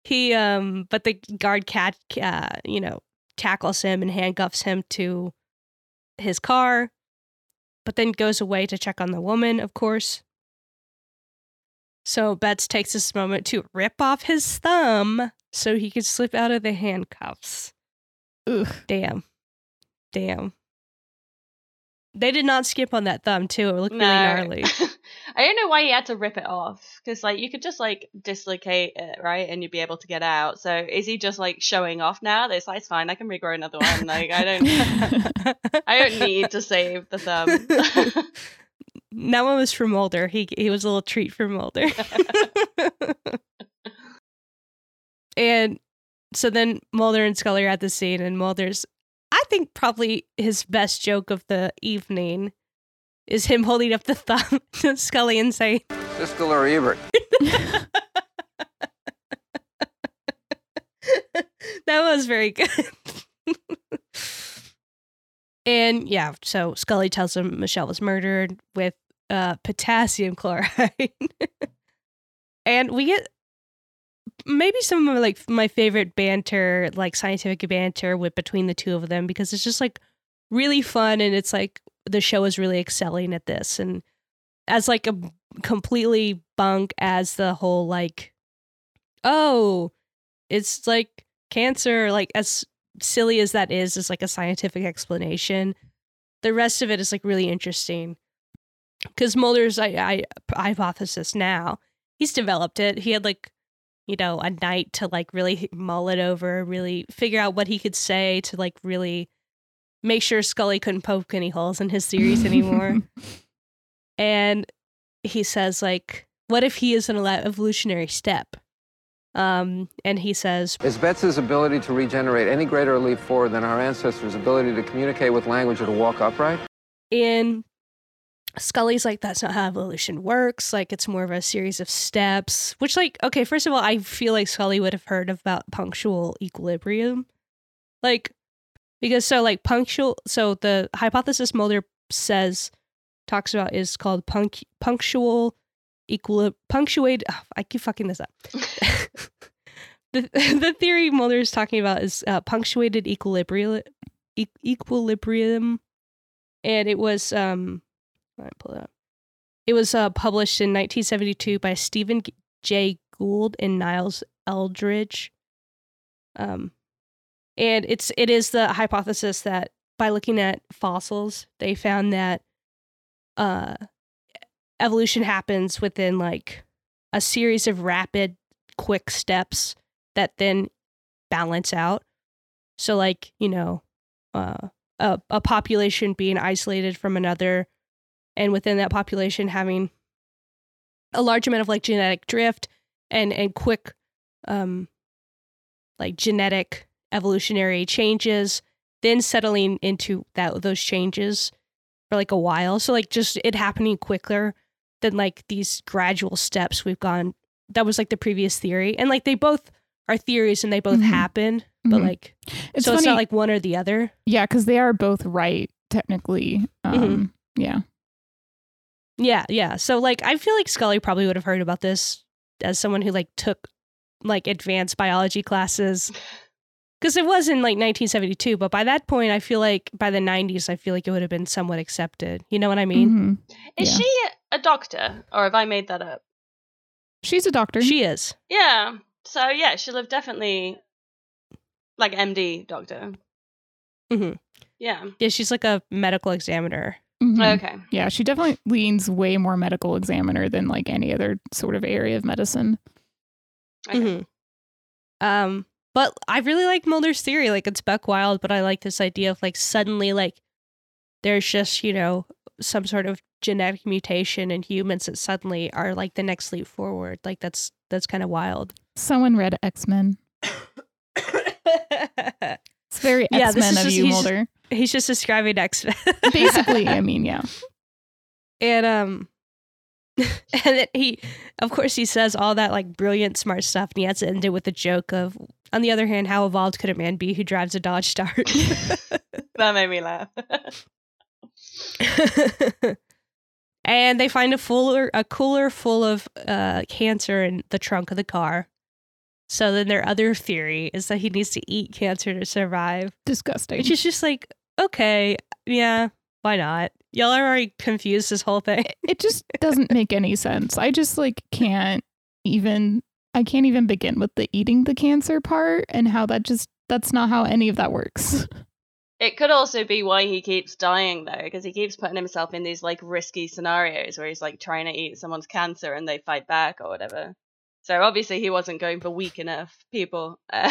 he, um, but the guard cat, uh, you know, tackles him and handcuffs him to his car, but then goes away to check on the woman, of course. So Betts takes this moment to rip off his thumb so he could slip out of the handcuffs. Ugh. Damn. Damn. They did not skip on that thumb, too. It looked no. really gnarly. I don't know why he had to rip it off, because, like, you could just, like, dislocate it, right? And you'd be able to get out. So is he just, like, showing off now? It's like, it's fine. I can regrow another one. Like, I don't I don't need to save the thumb. That one was for Mulder. He, he was a little treat for Mulder. And so then Mulder and Scully are at the scene, and Mulder's, I think, probably his best joke of the evening is him holding up the thumb to Scully and saying, Siskel or Ebert. That was very good. And yeah, so Scully tells him Michelle was murdered with uh, potassium chloride. And we get maybe some of like my favorite banter, like scientific banter with between the two of them, because it's just like really fun. And it's like, the show is really excelling at this, and as like a completely bunk as the whole like, oh, it's like cancer, like as silly as that is, is like a scientific explanation. The rest of it is like really interesting because Mulder's I, I hypothesis now, he's developed it. He had like, you know, a night to like really mull it over, really figure out what he could say to like really make sure Scully couldn't poke any holes in his theories anymore. And he says, like, what if he is an evolutionary step? Um, and he says, is Betts' ability to regenerate any greater a leap forward than our ancestors' ability to communicate with language or to walk upright? And Scully's like, that's not how evolution works. Like, it's more of a series of steps, which, like, okay, first of all, I feel like Scully would have heard about punctual equilibrium. Like, Because so like punctual, so the hypothesis Mulder says, talks about is called punct- punctual, equal, punctuate. Oh, I keep fucking this up. the the theory Mulder is talking about is uh, punctuated equilibrium, e- equilibrium, and it was um, let me pull it up. It was uh, published in nineteen seventy-two by Stephen Jay Gould and Niles Eldridge. Um. And it's it is the hypothesis that by looking at fossils, they found that uh, evolution happens within like a series of rapid, quick steps that then balance out. So like, you know, uh, a, a population being isolated from another, and within that population having a large amount of like genetic drift and, and quick um, like genetic evolutionary changes, then settling into that those changes for like a while. So like just it happening quicker than like these gradual steps we've gone. That was like the previous theory, and like they both are theories and they both mm-hmm. happen, but mm-hmm. like it's so funny. It's not like one or the other. Yeah, because they are both right technically. Um, mm-hmm. Yeah. Yeah. Yeah. So like, I feel like Scully probably would have heard about this as someone who like took like advanced biology classes, because it was in like nineteen seventy-two. But by that point, I feel like by the nineties, I feel like it would have been somewhat accepted. You know what I mean? Mm-hmm. Is yeah. she a doctor, or have I made that up? She's a doctor. She is. Yeah. So yeah, she'll have definitely like M D doctor. Mm-hmm. Yeah. Yeah. She's like a medical examiner. Mm-hmm. Okay. Yeah. She definitely leans way more medical examiner than like any other sort of area of medicine. Okay. Mm-hmm. Um, but I really like Mulder's theory. Like, it's Buck Wild, but I like this idea of like suddenly like there's just, you know, some sort of genetic mutation in humans that suddenly are like the next leap forward. Like that's that's kind of wild. Someone read X-Men. It's very yeah, X-Men of you, he's Mulder. Just, he's just describing X-Men. Basically, I mean, yeah. And um and then he, of course, he says all that like brilliant, smart stuff, and he has to end it with a joke of, on the other hand, how evolved could a man be who drives a Dodge Dart? That made me laugh. And they find a fuller, a cooler full of uh, cancer in the trunk of the car. So then their other theory is that he needs to eat cancer to survive. Disgusting. Which is just like, okay, yeah, why not? Y'all are already confused this whole thing. It just doesn't make any sense. I just like can't even, I can't even begin with the eating the cancer part and how that just, that's not how any of that works. It could also be why he keeps dying, though, because he keeps putting himself in these like risky scenarios where he's like trying to eat someone's cancer and they fight back or whatever. So obviously he wasn't going for weak enough people uh,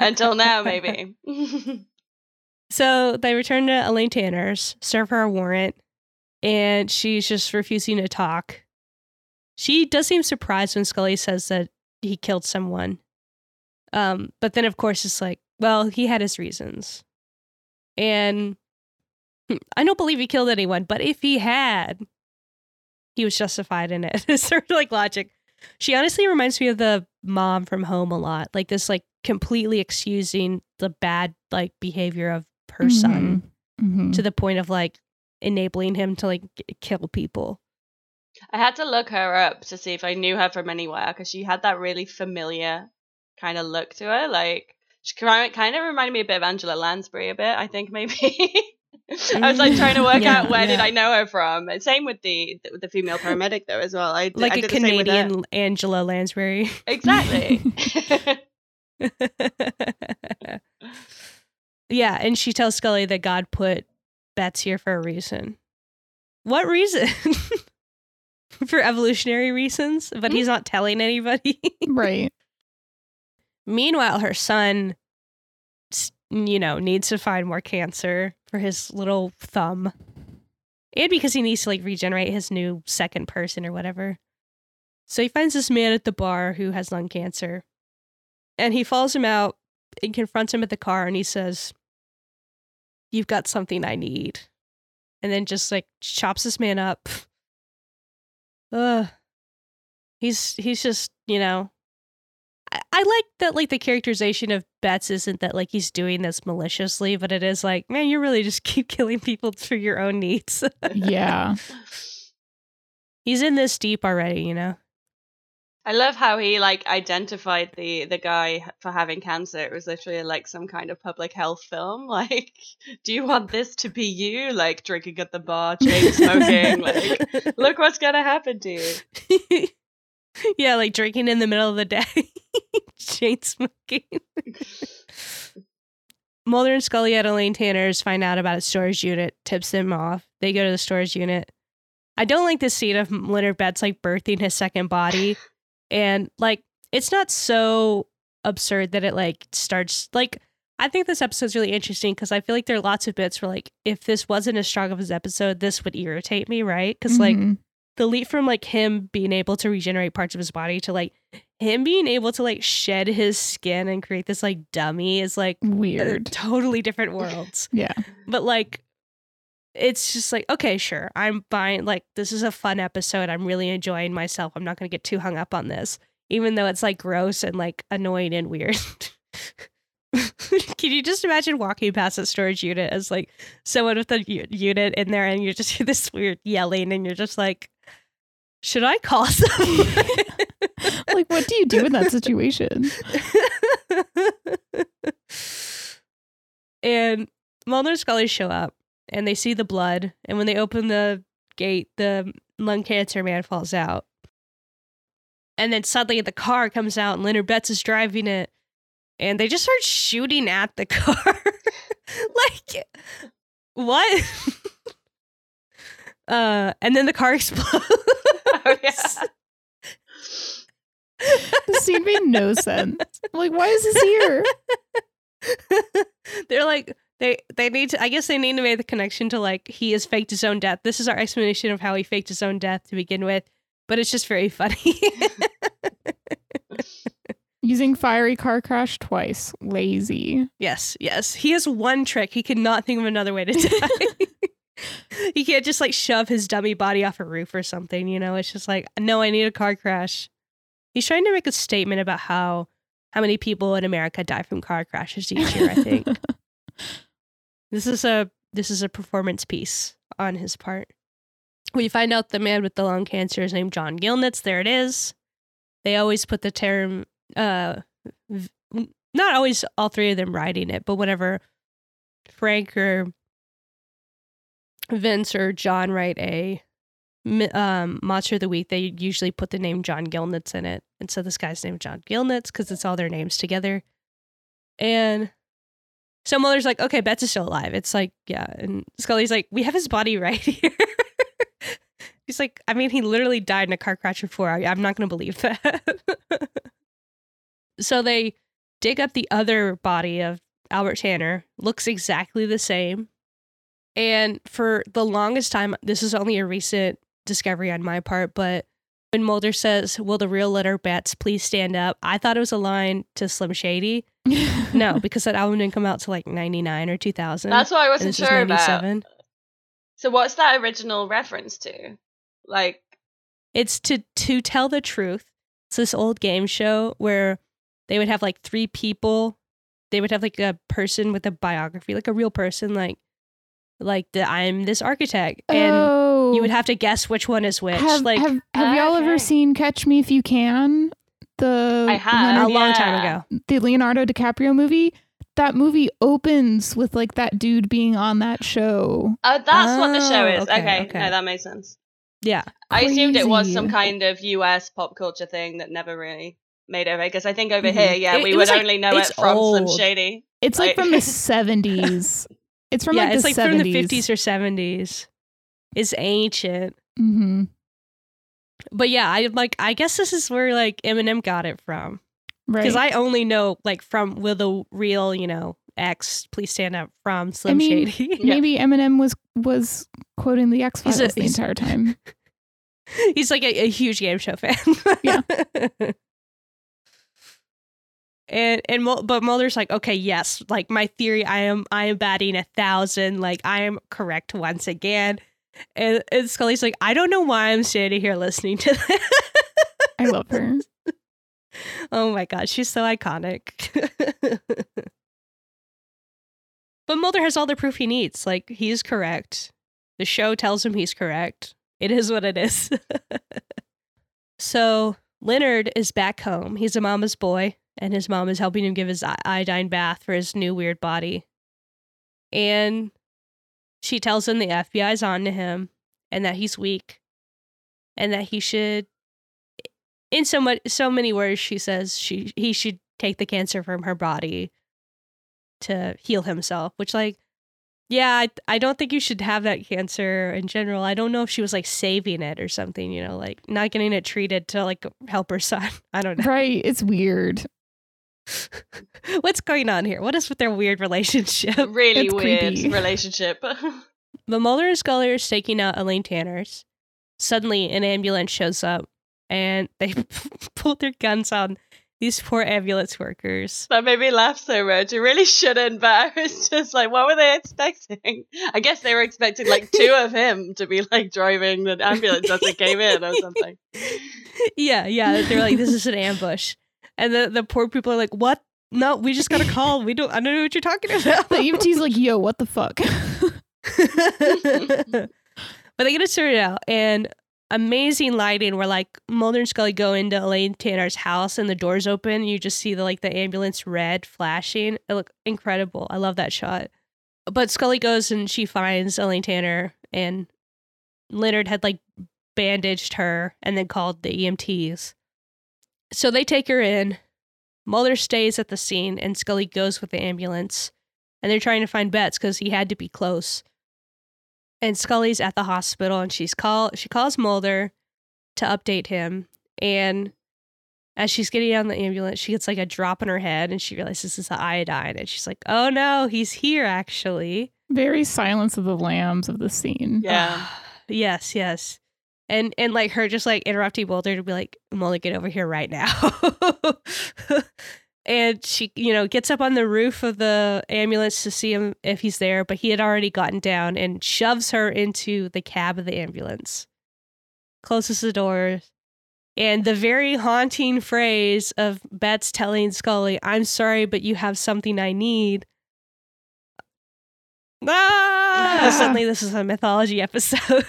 until now, maybe. So they return to Elaine Tanner's, serve her a warrant, and she's just refusing to talk. She does seem surprised when Scully says that he killed someone. Um, but then, of course, it's like, well, he had his reasons. And I don't believe he killed anyone, but if he had, he was justified in it. It's sort of like logic. She honestly reminds me of the mom from Home a lot. Like this, like completely excusing the bad, like behavior of her mm-hmm. son mm-hmm. to the point of like enabling him to like g- kill people. I had to look her up to see if I knew her from anywhere, because she had that really familiar kind of look to her. Like, she kind of reminded me a bit of Angela Lansbury a bit, I think, maybe. I was like trying to work yeah, out where yeah. did I know her from. And same with the the female paramedic though as well. I like I a did Canadian the same with Angela Lansbury. Exactly. Yeah, and she tells Scully that God put Betts here for a reason. What reason? For evolutionary reasons, but he's not telling anybody. Right. Meanwhile, her son, you know, needs to find more cancer for his little thumb. And because he needs to, like, regenerate his new second person or whatever. So he finds this man at the bar who has lung cancer. And he follows him out and confronts him at the car. And he says, "You've got something I need." And then just, like, chops this man up. Ugh. He's, he's just, you know... I like that, like, the characterization of Betts isn't that, like, he's doing this maliciously, but it is like, man, you really just keep killing people for your own needs. Yeah. He's in this deep already, you know? I love how he, like, identified the, the guy for having cancer. It was literally like some kind of public health film. Like, do you want this to be you? Like, drinking at the bar, chain smoking. Like, look what's going to happen to you. Yeah, like drinking in the middle of the day, chain smoking. Mulder and Scully at Elaine Tanner's find out about a storage unit, tips them off. They go to the storage unit. I don't like this scene of Leonard Betts like birthing his second body. And like, it's not so absurd that it like starts like, I think this episode's really interesting because I feel like there are lots of bits where like, if this wasn't as strong of an episode, this would irritate me, right? Because mm-hmm. like, the leap from, like, him being able to regenerate parts of his body to, like, him being able to, like, shed his skin and create this, like, dummy is, like, weird. Totally different worlds. Yeah. But, like, it's just like, okay, sure. I'm buying, like, this is a fun episode. I'm really enjoying myself. I'm not going to get too hung up on this, even though it's, like, gross and, like, annoying and weird. Can you just imagine walking past a storage unit as like someone with a u- unit in there, and you just hear this weird yelling, and you're just like, should I call someone? Like, what do you do in that situation? And Mulder and Scully show up, and they see the blood, and when they open the gate, the lung cancer man falls out. And then suddenly the car comes out, and Leonard Betts is driving it, and they just start shooting at the car. Like, what? uh, and then the car explodes. Oh, yeah. This scene made no sense. I'm like, why is this here? They're like, they they need to, I guess they need to make the connection to, like, he has faked his own death. This is our explanation of how he faked his own death to begin with. But it's just very funny. Using fiery car crash twice. Lazy. Yes, yes. He has one trick. He cannot think of another way to die. He can't just, like, shove his dummy body off a roof or something, you know? It's just like, no, I need a car crash. He's trying to make a statement about how how many people in America die from car crashes each year, I think. This is a this is a performance piece on his part. We find out the man with the lung cancer is named John Gilnitz. There it is. They always put the term, uh, v- not always all three of them writing it, but whatever Frank or Vince or John write a um, Monster of the Week, they usually put the name John Gilnitz in it. And so this guy's named John Gilnitz because it's all their names together. And so Mulder's like, okay, Betts is still alive. It's like, yeah. And Scully's like, we have his body right here. He's like, I mean, he literally died in a car crash before. I, I'm not going to believe that. So they dig up the other body of Albert Tanner. Looks exactly the same. And for the longest time, this is only a recent discovery on my part, but when Mulder says, will the real Leonard Betts please stand up? I thought it was a line to Slim Shady. No, because that album didn't come out till like ninety-nine or two thousand. That's what I wasn't sure about. So what's that original reference to? Like, it's to to tell the truth. It's this old game show where they would have like three people. They would have like a person with a biography, like a real person, like like the I'm this architect, and oh. you would have to guess which one is which. Have, like, have, have okay. y'all ever seen Catch Me If You Can? The I have Leonardo, a long yeah. time ago. The Leonardo DiCaprio movie. That movie opens with like that dude being on that show. Oh, that's oh, what the show is. Okay, okay. okay. No, that makes sense. Yeah. Crazy. I assumed it was some kind of U S pop culture thing that never really made it, because I think over mm-hmm. here, yeah, it, we it would only like, know it from old. Slim Shady. It's like, like from the seventies. It's from yeah, like the it's like seventies. From the fifties or seventies. It's ancient. Mm-hmm. But yeah, I like. I guess this is where like Eminem got it from. Because right. I only know, like, from with a real, you know, X, please stand up from Slim I mean, Shady. Maybe yeah. Eminem was was quoting the X-Files a, the entire time. He's like a, a huge game show fan. Yeah. and and but Mulder's like, okay, yes, like my theory, I am I am batting a thousand, like I am correct once again. And, and Scully's like, I don't know why I'm standing here listening to this. I love her. Oh my God, she's so iconic. But Mulder has all the proof he needs. Like, he is correct. The show tells him he's correct. It is what it is. So Leonard is back home. He's a mama's boy, and his mom is helping him give his iodine bath for his new weird body. And she tells him the F B I is on to him, and that he's weak, and that he should... In so much, so many words, she says she he should take the cancer from her body to heal himself. Which, like, yeah, I, I don't think you should have that cancer in general. I don't know if she was like saving it or something, you know, like not getting it treated to like help her son. I don't know. Right? It's weird. What's going on here? What is with their weird relationship? Really it's weird creepy. relationship. But Mulder and Scully are staking out Elaine Tanner's. Suddenly, an ambulance shows up. And they pulled their guns on these poor ambulance workers. That made me laugh so much. It really shouldn't, but I was just like, what were they expecting? I guess they were expecting like two of him to be like driving the ambulance as it came in or something. Yeah, yeah. They were like, this is an ambush. And the, the poor people are like, what No, we just got a call. We don't. I don't know what you're talking about. The E M T's like, yo, what the fuck? But they get it sorted out, and amazing lighting where like Mulder and Scully go into Elaine Tanner's house and the doors open and you just see the like the ambulance red flashing. It looked incredible. I love that shot. But Scully goes and she finds Elaine Tanner, and Leonard had like bandaged her and then called the E M Ts. So they take her in. Mulder stays at the scene and Scully goes with the ambulance, and they're trying to find Betts because he had to be close. And Scully's at the hospital, and she's call she calls Mulder to update him. And as she's getting out of the ambulance, she gets like a drop in her head, and she realizes it's the iodine. And she's like, "Oh no, he's here!" Actually, very Silence of the Lambs of the scene. Yeah, yes, yes, and and like her just like interrupting Mulder to be like, "Mulder, get over here right now." And she, you know, gets up on the roof of the ambulance to see him if he's there, but he had already gotten down, and shoves her into the cab of the ambulance, closes the door, and the very haunting phrase of Betts telling Scully, "I'm sorry, but you have something I need." Ah! Suddenly, this is a mythology episode.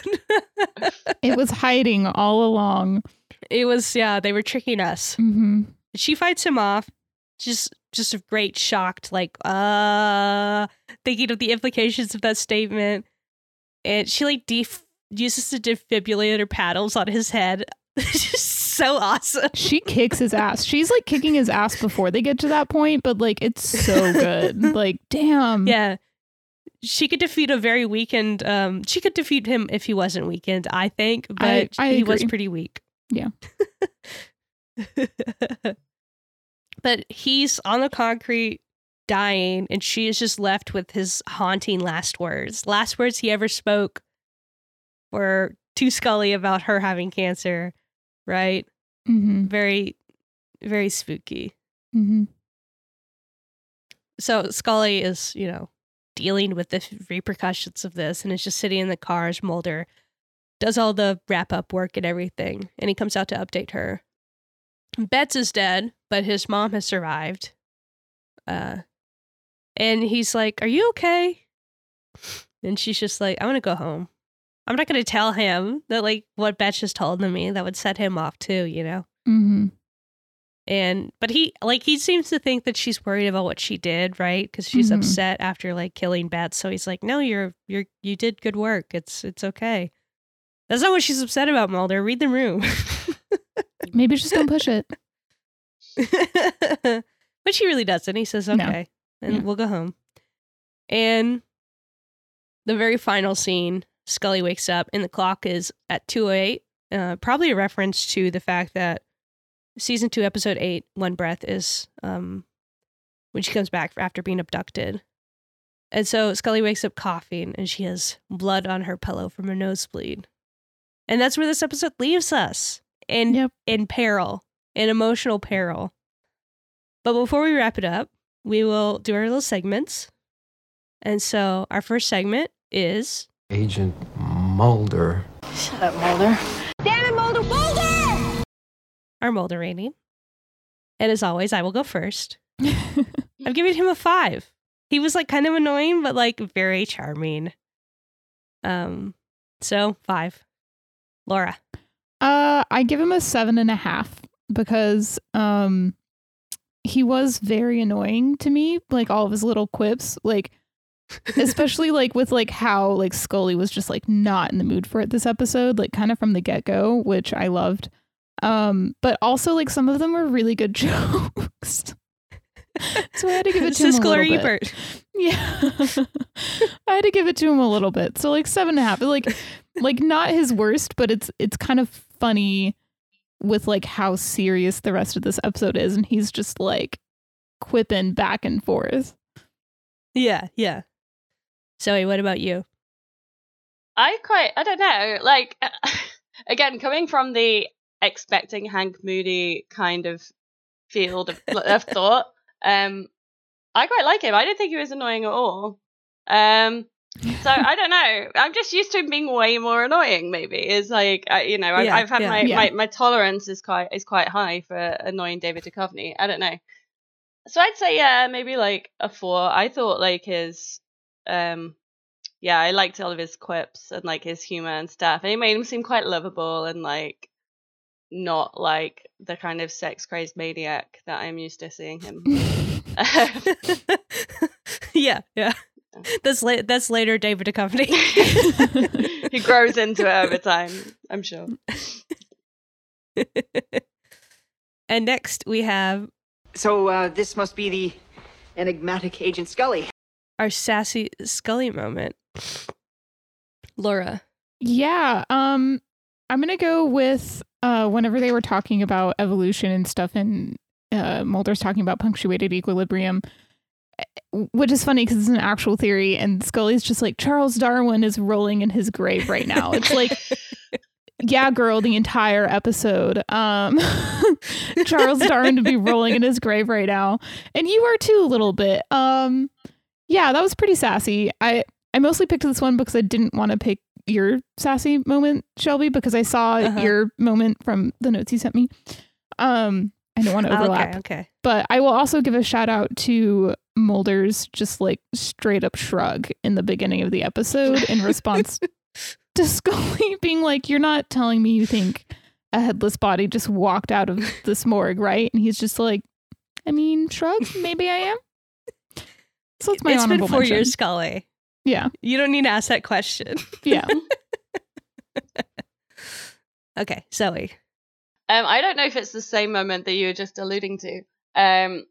It was hiding all along. It was, yeah, they were tricking us. Mm-hmm. She fights him off. Just just a great shocked, like, uh, thinking of the implications of that statement. And she, like, def- uses the defibrillator paddles on his head. It's just so awesome. She kicks his ass. She's, like, kicking his ass before they get to that point, but, like, it's so good. Like, damn. Yeah. She could defeat a very weakened, um, she could defeat him if he wasn't weakened, I think, but I, I he agree. was pretty weak. Yeah. But he's on the concrete dying, and she is just left with his haunting last words. Last words he ever spoke were to Scully about her having cancer, right? Mm-hmm. Very, very spooky. Mm-hmm. So Scully is, you know, dealing with the repercussions of this, and is just sitting in the car as Mulder does all the wrap-up work and everything, and he comes out to update her. Betts is dead, but his mom has survived. Uh, and he's like, "Are you okay?" And she's just like, "I want to go home." I'm not going to tell him that, like, what Betts just told me. That would set him off, too, you know? Mm-hmm. And, but he, like, he seems to think that she's worried about what she did, right? Because she's mm-hmm. upset after, like, killing Betts. So he's like, "No, you're, you're, you did good work. It's, it's okay." That's not what she's upset about, Mulder. Read the room. Maybe just don't push it. But she really doesn't. He says, "Okay, no. and yeah. we'll go home." And the very final scene, Scully wakes up and the clock is at two oh eight. Uh, probably a reference to the fact that season two, episode eight, One Breath, is um, when she comes back after being abducted. And so Scully wakes up coughing, and she has blood on her pillow from her nosebleed. And that's where this episode leaves us. In, yep. in peril, in emotional peril. But before we wrap it up, we will do our little segments. And so our first segment is... Agent Mulder. Shut up, Mulder. Damn it, Mulder! Mulder! Our Mulder rating. And as always, I will go first. I'm giving him a five. He was like kind of annoying, but like very charming. Um, So, five. Laura. Uh, I give him a seven and a half because um, he was very annoying to me. Like all of his little quips, like especially like with like how like Scully was just like not in the mood for it this episode, like kind of from the get go, which I loved. Um, but also like some of them were really good jokes. So I had to give it to Siskel him a little bit. Yeah, I had to give it to him a little bit. So like seven and a half, but, like like not his worst, but it's it's kind of funny with like how serious the rest of this episode is, and he's just like quipping back and forth. Yeah, yeah. Zoe, what about you? I quite I don't know. Like again, coming from the expecting Hank Moody kind of field of, of thought. Um, I quite like him. I didn't think he was annoying at all. Um, so I don't know. I'm just used to him being way more annoying. Maybe is like uh, you know I've, yeah, I've had yeah, my, yeah. my my tolerance is quite is quite high for annoying David Duchovny. I don't know. So I'd say, yeah, maybe like a four. I thought like his, um, yeah, I liked all of his quips and like his humor and stuff. And it made him seem quite lovable and like not like the kind of sex-crazed maniac that I'm used to seeing him. yeah, yeah. That's la- that's later David Duchovny. He grows into it over time, I'm sure. And next we have... So uh, this must be the enigmatic Agent Scully. Our sassy Scully moment. Laura. Yeah, um, I'm going to go with uh, whenever they were talking about evolution and stuff, and uh, Mulder's talking about punctuated equilibrium, which is funny because it's an actual theory, and Scully's just like, Charles Darwin is rolling in his grave right now. It's like... Yeah, girl, the entire episode. Um, Charles Darwin to be rolling in his grave right now. And you are too, a little bit. Um, yeah, that was pretty sassy. I, I mostly picked this one because I didn't want to pick your sassy moment, Shelby, because I saw uh-huh. your moment from the notes you sent me. Um, I don't want to overlap. Okay, okay. But I will also give a shout out to Mulder's just like straight up shrug in the beginning of the episode in response to Scully being like, you're not telling me you think a headless body just walked out of this morgue, right? And he's just like, I mean, shrug, maybe I am. So it's my it's honorable been four mention. Years, Scully. Yeah. You don't need to ask that question. Yeah. Okay, Zoe. Um, I don't know if it's the same moment that you were just alluding to, um,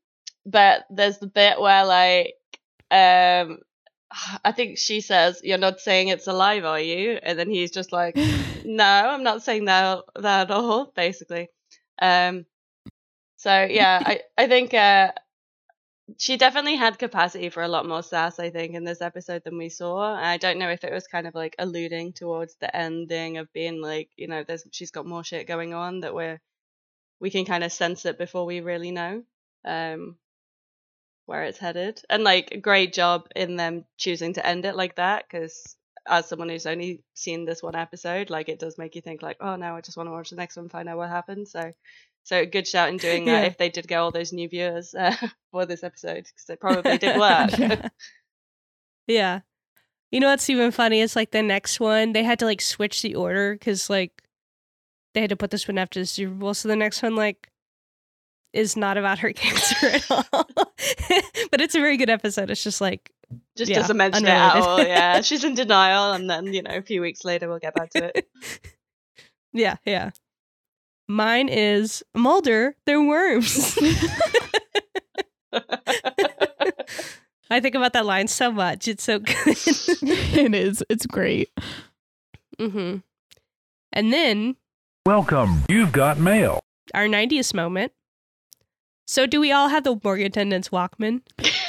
but there's the bit where, like, um, I think she says, you're not saying it's alive, are you? And then he's just like, no, I'm not saying that, that at all, basically. Um, so, yeah, I, I think uh, she definitely had capacity for a lot more sass, I think, in this episode than we saw. I don't know if it was kind of like alluding towards the ending of being like, you know, there's she's got more shit going on that we're, we can kind of sense it before we really know. Um where it's headed, and like great job in them choosing to end it like that, because as someone who's only seen this one episode, like it does make you think like, oh no, I just want to watch the next one and find out what happened. So so good shout in doing that. Yeah. If they did get all those new viewers uh, for this episode, because it probably did work. Yeah. Yeah, you know what's even funny is like the next one they had to like switch the order because like they had to put this one after the Super Bowl, so the next one like is not about her cancer at all. But it's a very good episode. It's just like just yeah, doesn't mention unrelated. It at all. Yeah, she's in denial, and then you know a few weeks later we'll get back to it. Yeah, yeah. Mine is Mulder, they're worms. I think about that line so much. It's so good. It is. It's great. Mm-hmm. And then welcome. You've got mail. Our ninetieth moment. So do we all have the morgue attendant's Walkman?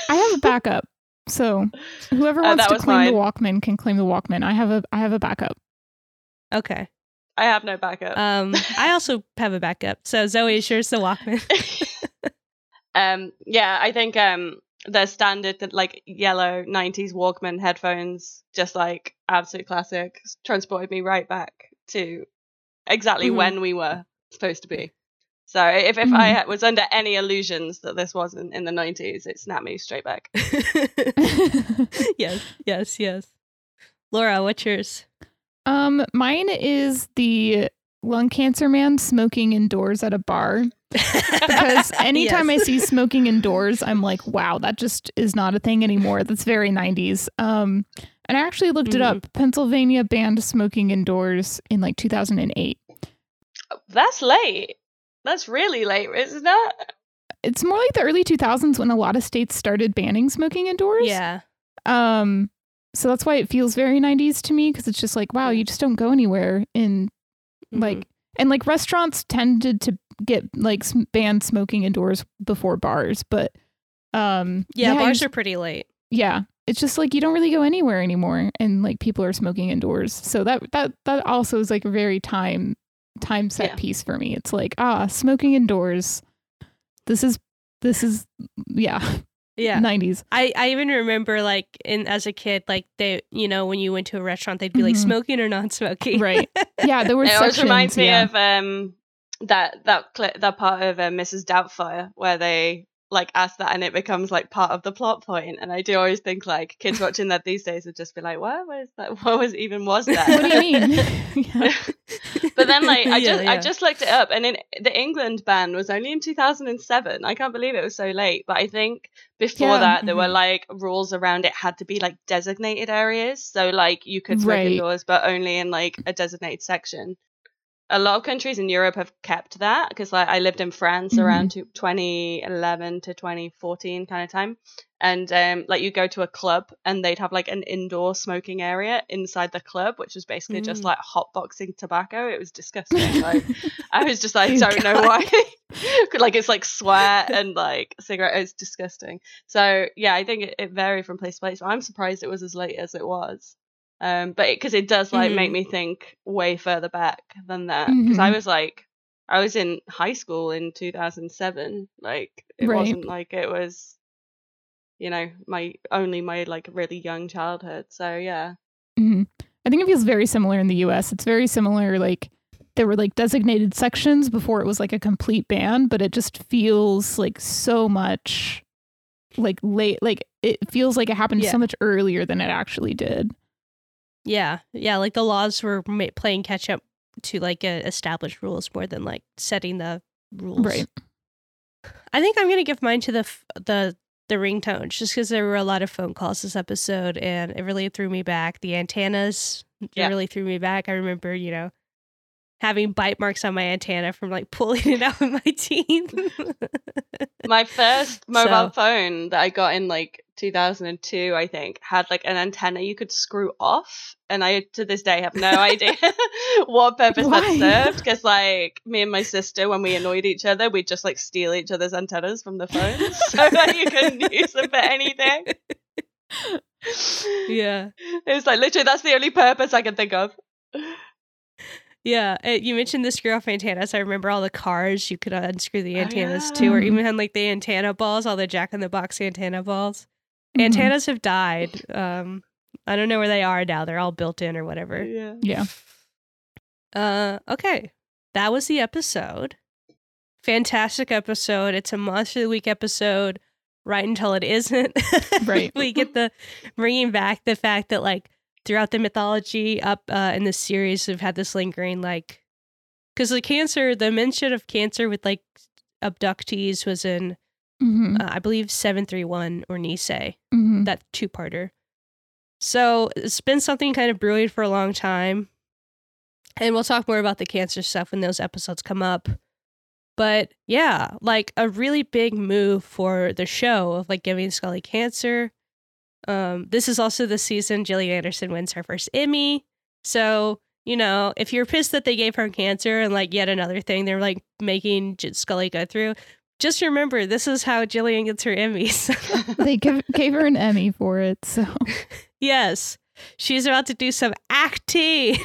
I have a backup. So whoever wants uh, to claim mine. The Walkman can claim the Walkman. I have a I have a backup. Okay. I have no backup. Um, I also have a backup. So Zoe, is yours the Walkman? um, yeah, I think um, the standard like yellow nineties Walkman headphones, just like absolute classic, transported me right back to exactly mm-hmm. when we were supposed to be. So if, if mm. I was under any illusions that this wasn't in the nineties, it snapped me straight back. Yes, yes, yes. Laura, what's yours? Um, mine is the lung cancer man smoking indoors at a bar. Because anytime yes. I see smoking indoors, I'm like, wow, that just is not a thing anymore. That's very nineties. Um, and I actually looked mm. it up. Pennsylvania banned smoking indoors in like two thousand eight. That's late. That's really late, isn't it? It's more like the early two thousands when a lot of states started banning smoking indoors. Yeah. Um. So that's why it feels very nineties to me, because it's just like, wow, you just don't go anywhere in mm-hmm. like, and like restaurants tended to get like ban smoking indoors before bars, but um. Yeah, yeah bars are pretty late. Yeah, it's just like you don't really go anywhere anymore, and like people are smoking indoors. So that that that also is like very time. time set yeah. piece for me. It's like, ah, smoking indoors, this is this is yeah yeah nineties. I I even remember like in as a kid, like they, you know, when you went to a restaurant they'd be mm-hmm. like smoking or non-smoking, right? Yeah, there were it sections, always reminds yeah. me of um that that clip, that part of uh, Missus Doubtfire where they like ask that and it becomes like part of the plot point. And I do always think like kids watching that these days would just be like, what was that? What was even was that? What do you mean? Yeah. But then like I just yeah, yeah. I just looked it up, and in the England ban was only in two thousand seven. I can't believe it was so late, but I think before yeah. that there mm-hmm. were like rules around it had to be like designated areas, so like you could smoke right. indoors but only in like a designated section. A lot of countries in Europe have kept that, because like I lived in France mm-hmm. around to twenty eleven to twenty fourteen kind of time, and um like you go to a club and they'd have like an indoor smoking area inside the club, which was basically mm. just like hotboxing tobacco. It was disgusting. Like I was just like, don't know why. Like it's like sweat and like cigarette. It's disgusting. So yeah, I think it, it varied from place to place. I'm surprised it was as late as it was. Um, but because it, it does like mm-hmm. make me think way further back than that, because mm-hmm. I was like, I was in high school in two thousand seven. Like it right. wasn't like it was, you know, my only my like really young childhood. So yeah, mm-hmm. I think it feels very similar in the U S. It's very similar. Like there were like designated sections before it was like a complete ban, but it just feels like so much like late. Like it feels like it happened yeah. so much earlier than it actually did. Yeah, yeah, like the laws were ma- playing catch up to like uh, established rules more than like setting the rules. Right. I think I'm gonna give mine to the f- the the ringtones, just because there were a lot of phone calls this episode, and it really threw me back. The antennas yeah. really threw me back. I remember, you know, having bite marks on my antenna from like pulling it out of my teeth. My first mobile so. phone that I got in like two thousand two, I think, had like an antenna you could screw off, and I to this day have no idea what purpose Why? that served, because like me and my sister, when we annoyed each other, we'd just like steal each other's antennas from the phone so that you couldn't use them for anything. Yeah, it was like literally that's the only purpose I can think of. Yeah, it, you mentioned the screw-off antennas. I remember all the cars, you could unscrew the antennas oh, yeah. too, or even had like the antenna balls, all the jack-in-the-box antenna balls. Mm-hmm. Antennas have died. Um, I don't know where they are now. They're all built in or whatever. Yeah. Yeah. Uh, okay, that was the episode. Fantastic episode. It's a Monster of the Week episode, right until it isn't. Right. We get the bringing back the fact that like, throughout the mythology up uh, in this series, we've had this lingering, like, because the cancer, the mention of cancer with like abductees was in, mm-hmm. uh, I believe, seven three one or Nisei, mm-hmm. that two parter. So it's been something kind of brewing for a long time. And we'll talk more about the cancer stuff when those episodes come up. But yeah, like a really big move for the show of like giving Scully cancer. Um, this is also the season Gillian Anderson wins her first Emmy. So, you know, if you're pissed that they gave her cancer and like yet another thing they're like making Scully go through, just remember this is how Gillian gets her Emmys. They give, gave her an Emmy for it. So, yes, she's about to do some acting.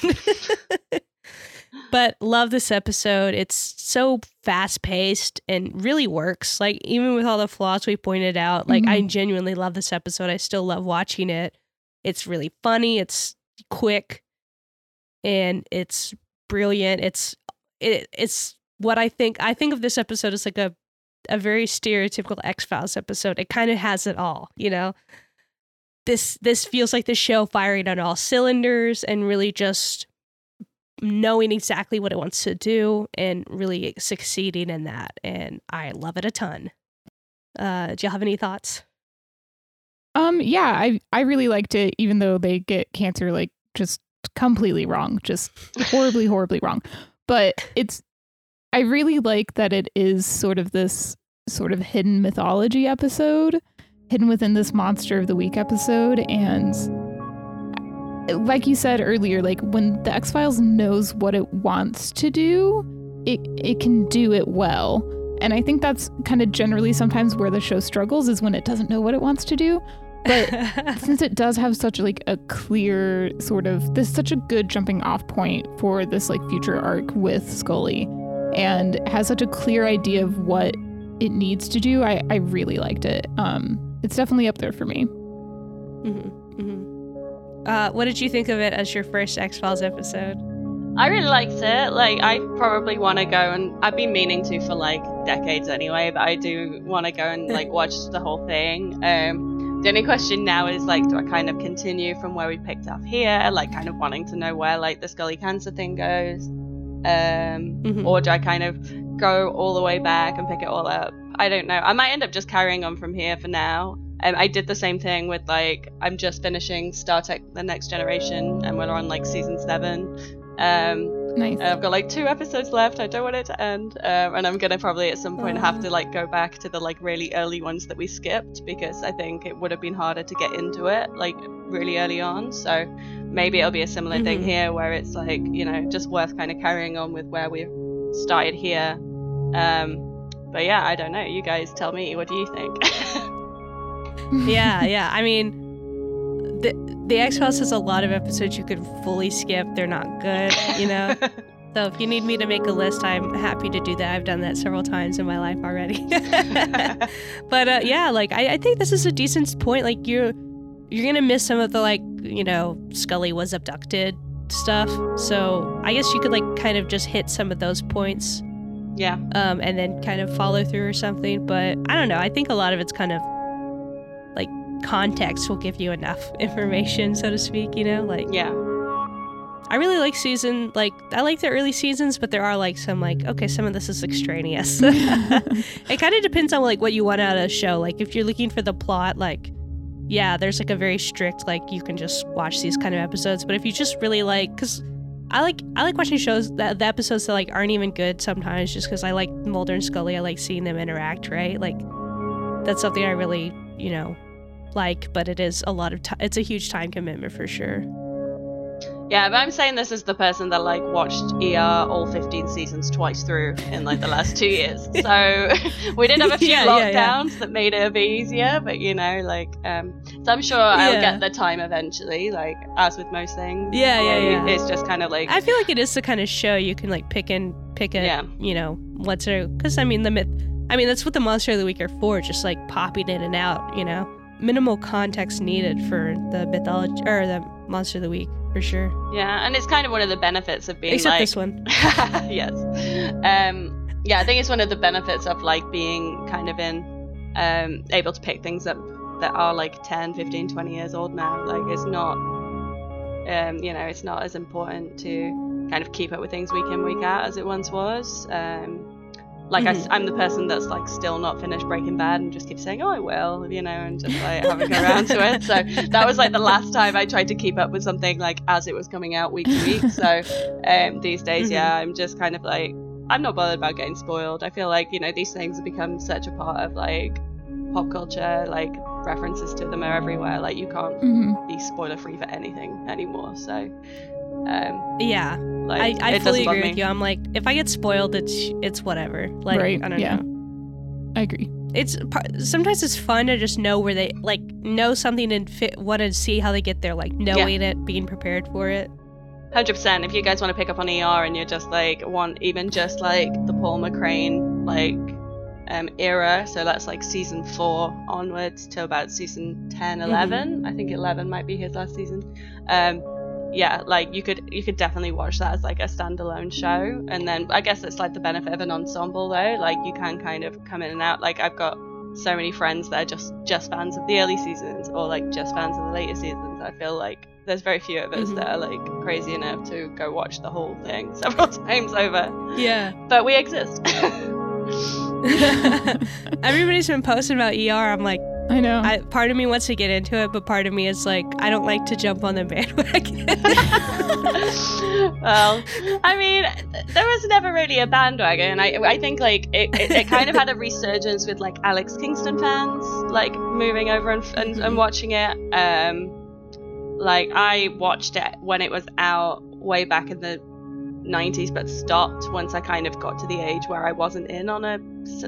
But love this episode. It's so fast paced and really works. Like even with all the flaws we pointed out, like mm-hmm. I genuinely love this episode. I still love watching it. It's really funny. It's quick, and it's brilliant. It's it, it's what I think. I think of this episode as like a a very stereotypical X-Files episode. It kind of has it all, you know. This this feels like the show firing on all cylinders and really just knowing exactly what it wants to do and really succeeding in that, and I love it a ton. Uh, do you have any thoughts? Um, yeah, I I really liked it, even though they get cancer like just completely wrong, just horribly, horribly wrong. But it's I really like that it is sort of this sort of hidden mythology episode, hidden within this Monster of the Week episode, and. Like you said earlier, like when the X-Files knows what it wants to do, it it can do it well. And I think that's kind of generally sometimes where the show struggles, is when it doesn't know what it wants to do. But since it does have such like a clear sort of this is such a good jumping off point for this like future arc with Scully, and has such a clear idea of what it needs to do, I, I really liked it. Um, it's definitely up there for me. Mm-hmm. Mm-hmm. Uh, what did you think of it as your first X-Files episode? I really liked it. Like, I probably want to go, and I've been meaning to for like decades anyway, but I do want to go and like watch the whole thing. Um, the only question now is like, do I kind of continue from where we picked up here? Like, kind of wanting to know where like the Scully cancer thing goes, um, mm-hmm. or do I kind of go all the way back and pick it all up? I don't know. I might end up just carrying on from here for now. Um, I did the same thing with like, I'm just finishing Star Trek: The Next Generation, and we're on like season seven. Um, nice. I've got like two episodes left. I don't want it to end, um, and I'm gonna probably at some point uh, have to like go back to the like really early ones that we skipped, because I think it would have been harder to get into it like really early on. So maybe it'll be a similar mm-hmm. thing here, where it's like, you know, just worth kind of carrying on with where we started here. Um, but yeah, I don't know. You guys tell me, what do you think? yeah, yeah. I mean. The, the X-Files has a lot of episodes you could fully skip. They're not good, you know? So if you need me to make a list, I'm happy to do that. I've done that several times in my life already. But uh, yeah, like, I, I think this is a decent point. Like, you're, you're going to miss some of the, like, you know, Scully was abducted stuff. So I guess you could, like, kind of just hit some of those points. Yeah. Um, and then kind of follow through or something. But I don't know. I think a lot of it's kind of, like, context will give you enough information, so to speak, you know, like, yeah. I really like season, like, I like the early seasons, but there are like some, like, okay, some of this is extraneous. It kind of depends on like what you want out of a show. Like, if you're looking for the plot, like, yeah, there's like a very strict, like, you can just watch these kind of episodes. But if you just really like, because I like I like watching shows that the episodes that like aren't even good sometimes, just because I like Mulder and Scully, I like seeing them interact, right? Like, that's something I really, you know, like, but it is a lot of time, it's a huge time commitment for sure. Yeah, but I'm saying this as the person that like watched E R all fifteen seasons twice through in like the last two years. So we did have a few yeah, lockdowns yeah, yeah. that made it a bit easier, but you know, like, um, so I'm sure yeah. I'll get the time eventually, like as with most things. Yeah, yeah, yeah. It's just kind of like, I feel like it is the kind of show you can like pick and pick a, yeah. you know, what's it, because I mean the myth, I mean that's what the Monster of the Week are for, just like popping in and out, you know. Minimal context needed for the mythology or the Monster of the Week for sure. Yeah, and it's kind of one of the benefits of being except like this one. Yes. Um, yeah, I think it's one of the benefits of like being kind of in um, able to pick things up that are like ten, fifteen, twenty years old now. Like, it's not um, you know, it's not as important to kind of keep up with things week in, week out as it once was. Um, Like, mm-hmm. I, I'm the person that's, like, still not finished Breaking Bad and just keeps saying, oh, I will, you know, and just, like, haven't got around to it. So that was, like, the last time I tried to keep up with something, like, as it was coming out week to week. So um, these days, mm-hmm. yeah, I'm just kind of, like, I'm not bothered about getting spoiled. I feel like, you know, these things have become such a part of, like, pop culture, like, references to them are everywhere. Like, you can't mm-hmm. be spoiler-free for anything anymore, so... Um, yeah, like, I, I fully agree me. with you. I'm like, if I get spoiled, it's it's whatever. Like, right. I don't yeah. know. I agree. It's sometimes it's fun to just know where they like know something and fit, want to see how they get there. Like knowing yeah. it, being prepared for it. one hundred percent. If you guys want to pick up on E R and you're just like want even just like the Paul McCrane like um, era, so that's like season four onwards to about season ten, eleven. Mm-hmm. I think eleven might be his last season. Um. Yeah, like you could you could definitely watch that as like a standalone show, and then I guess it's like the benefit of an ensemble though, like you can kind of come in and out. Like I've got so many friends that are just just fans of the early seasons or like just fans of the later seasons. I feel like there's very few of us mm-hmm. that are like crazy enough to go watch the whole thing several times over. Yeah, but we exist. Everybody's been posting about E R. I'm like, I know. I, part of me wants to get into it, but part of me is like, I don't like to jump on the bandwagon. Well, I mean, there was never really a bandwagon. I I think like it, it, it kind of had a resurgence with like Alex Kingston fans like moving over and and, and watching it. Um, like I watched it when it was out way back in the nineties, but stopped once I kind of got to the age where I wasn't in on a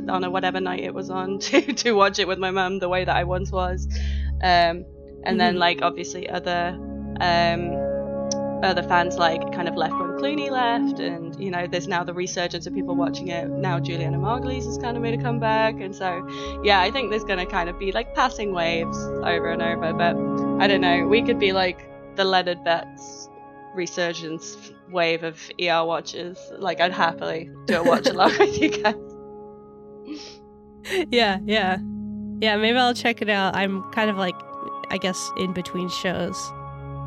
on a whatever night it was on to to watch it with my mum the way that I once was, um and mm-hmm. then like obviously other um other fans like kind of left when Clooney left, and you know there's now the resurgence of people watching it now. Juliana Margulies has kind of made a comeback, and so yeah, I think there's gonna kind of be like passing waves over and over, but I don't know, we could be like the Leonard Betts resurgence wave of E R watches. Like, I'd happily do a watch along with you guys. Yeah, yeah. Yeah, maybe I'll check it out. I'm kind of like, I guess, in between shows.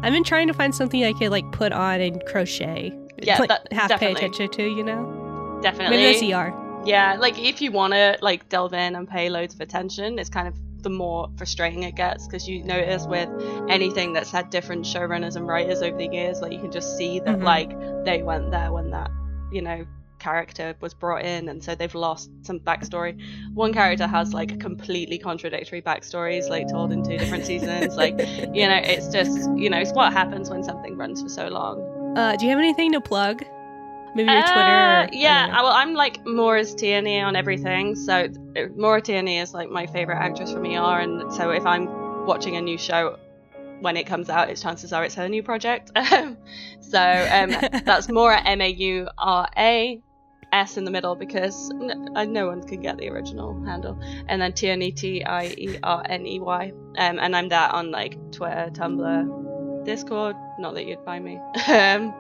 I've been trying to find something I could, like, put on and crochet. Yeah, like, that, half definitely. Pay attention to, you know? Definitely. Maybe that's E R. Yeah, like, if you want to, like, delve in and pay loads of attention, it's kind of the more frustrating it gets, because you notice with anything that's had different showrunners and writers over the years, like, you can just see that, mm-hmm. like, they weren't there when that, you know, character was brought in, and so they've lost some backstory. One character has, like, completely contradictory backstories, like, told in two different seasons. Like, you know, it's just, you know, it's what happens when something runs for so long. Uh, do you have anything to plug? Maybe your uh, Twitter? Or, yeah, I, well, I'm like Maura's Tierney on everything. So Maura Tierney is like my favorite actress from E R, and so if I'm watching a new show when it comes out, it's chances are it's her new project. So um, that's Maura, M A U R A, S in the middle, because no, no one can get the original handle. And then Tierney, T I E R N E Y. Um, and I'm that on like Twitter, Tumblr, Discord. Not that you'd find me. um,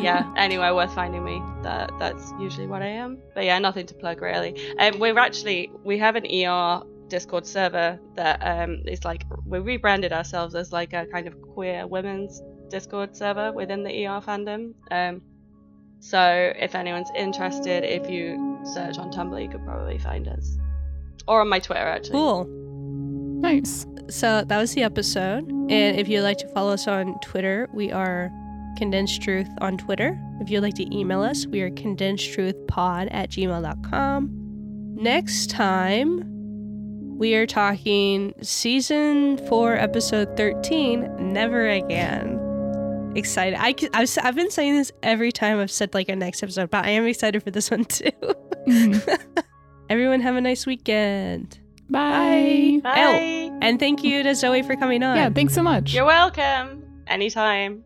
yeah anyway worth finding me. That that's usually what I am, but yeah, nothing to plug really. And um, we're actually we have an E R Discord server that um is like, we rebranded ourselves as like a kind of queer women's Discord server within the E R fandom. Um so if anyone's interested, if you search on Tumblr, you could probably find us, or on my Twitter actually. Cool. Nice. So that was the episode, and if you'd like to follow us on Twitter, we are Kipden's Truth on Twitter. If you'd like to email us, we are kipden's truth pod at gmail dot com. Next time, we are talking season four, episode thirteen, Never Again. Excited. I, I've, I've been saying this every time I've said like a next episode, but I am excited for this one too. Mm-hmm. Everyone have a nice weekend. Bye. Bye. Oh, and thank you to Zoe for coming on. Yeah, thanks so much. You're welcome. Anytime.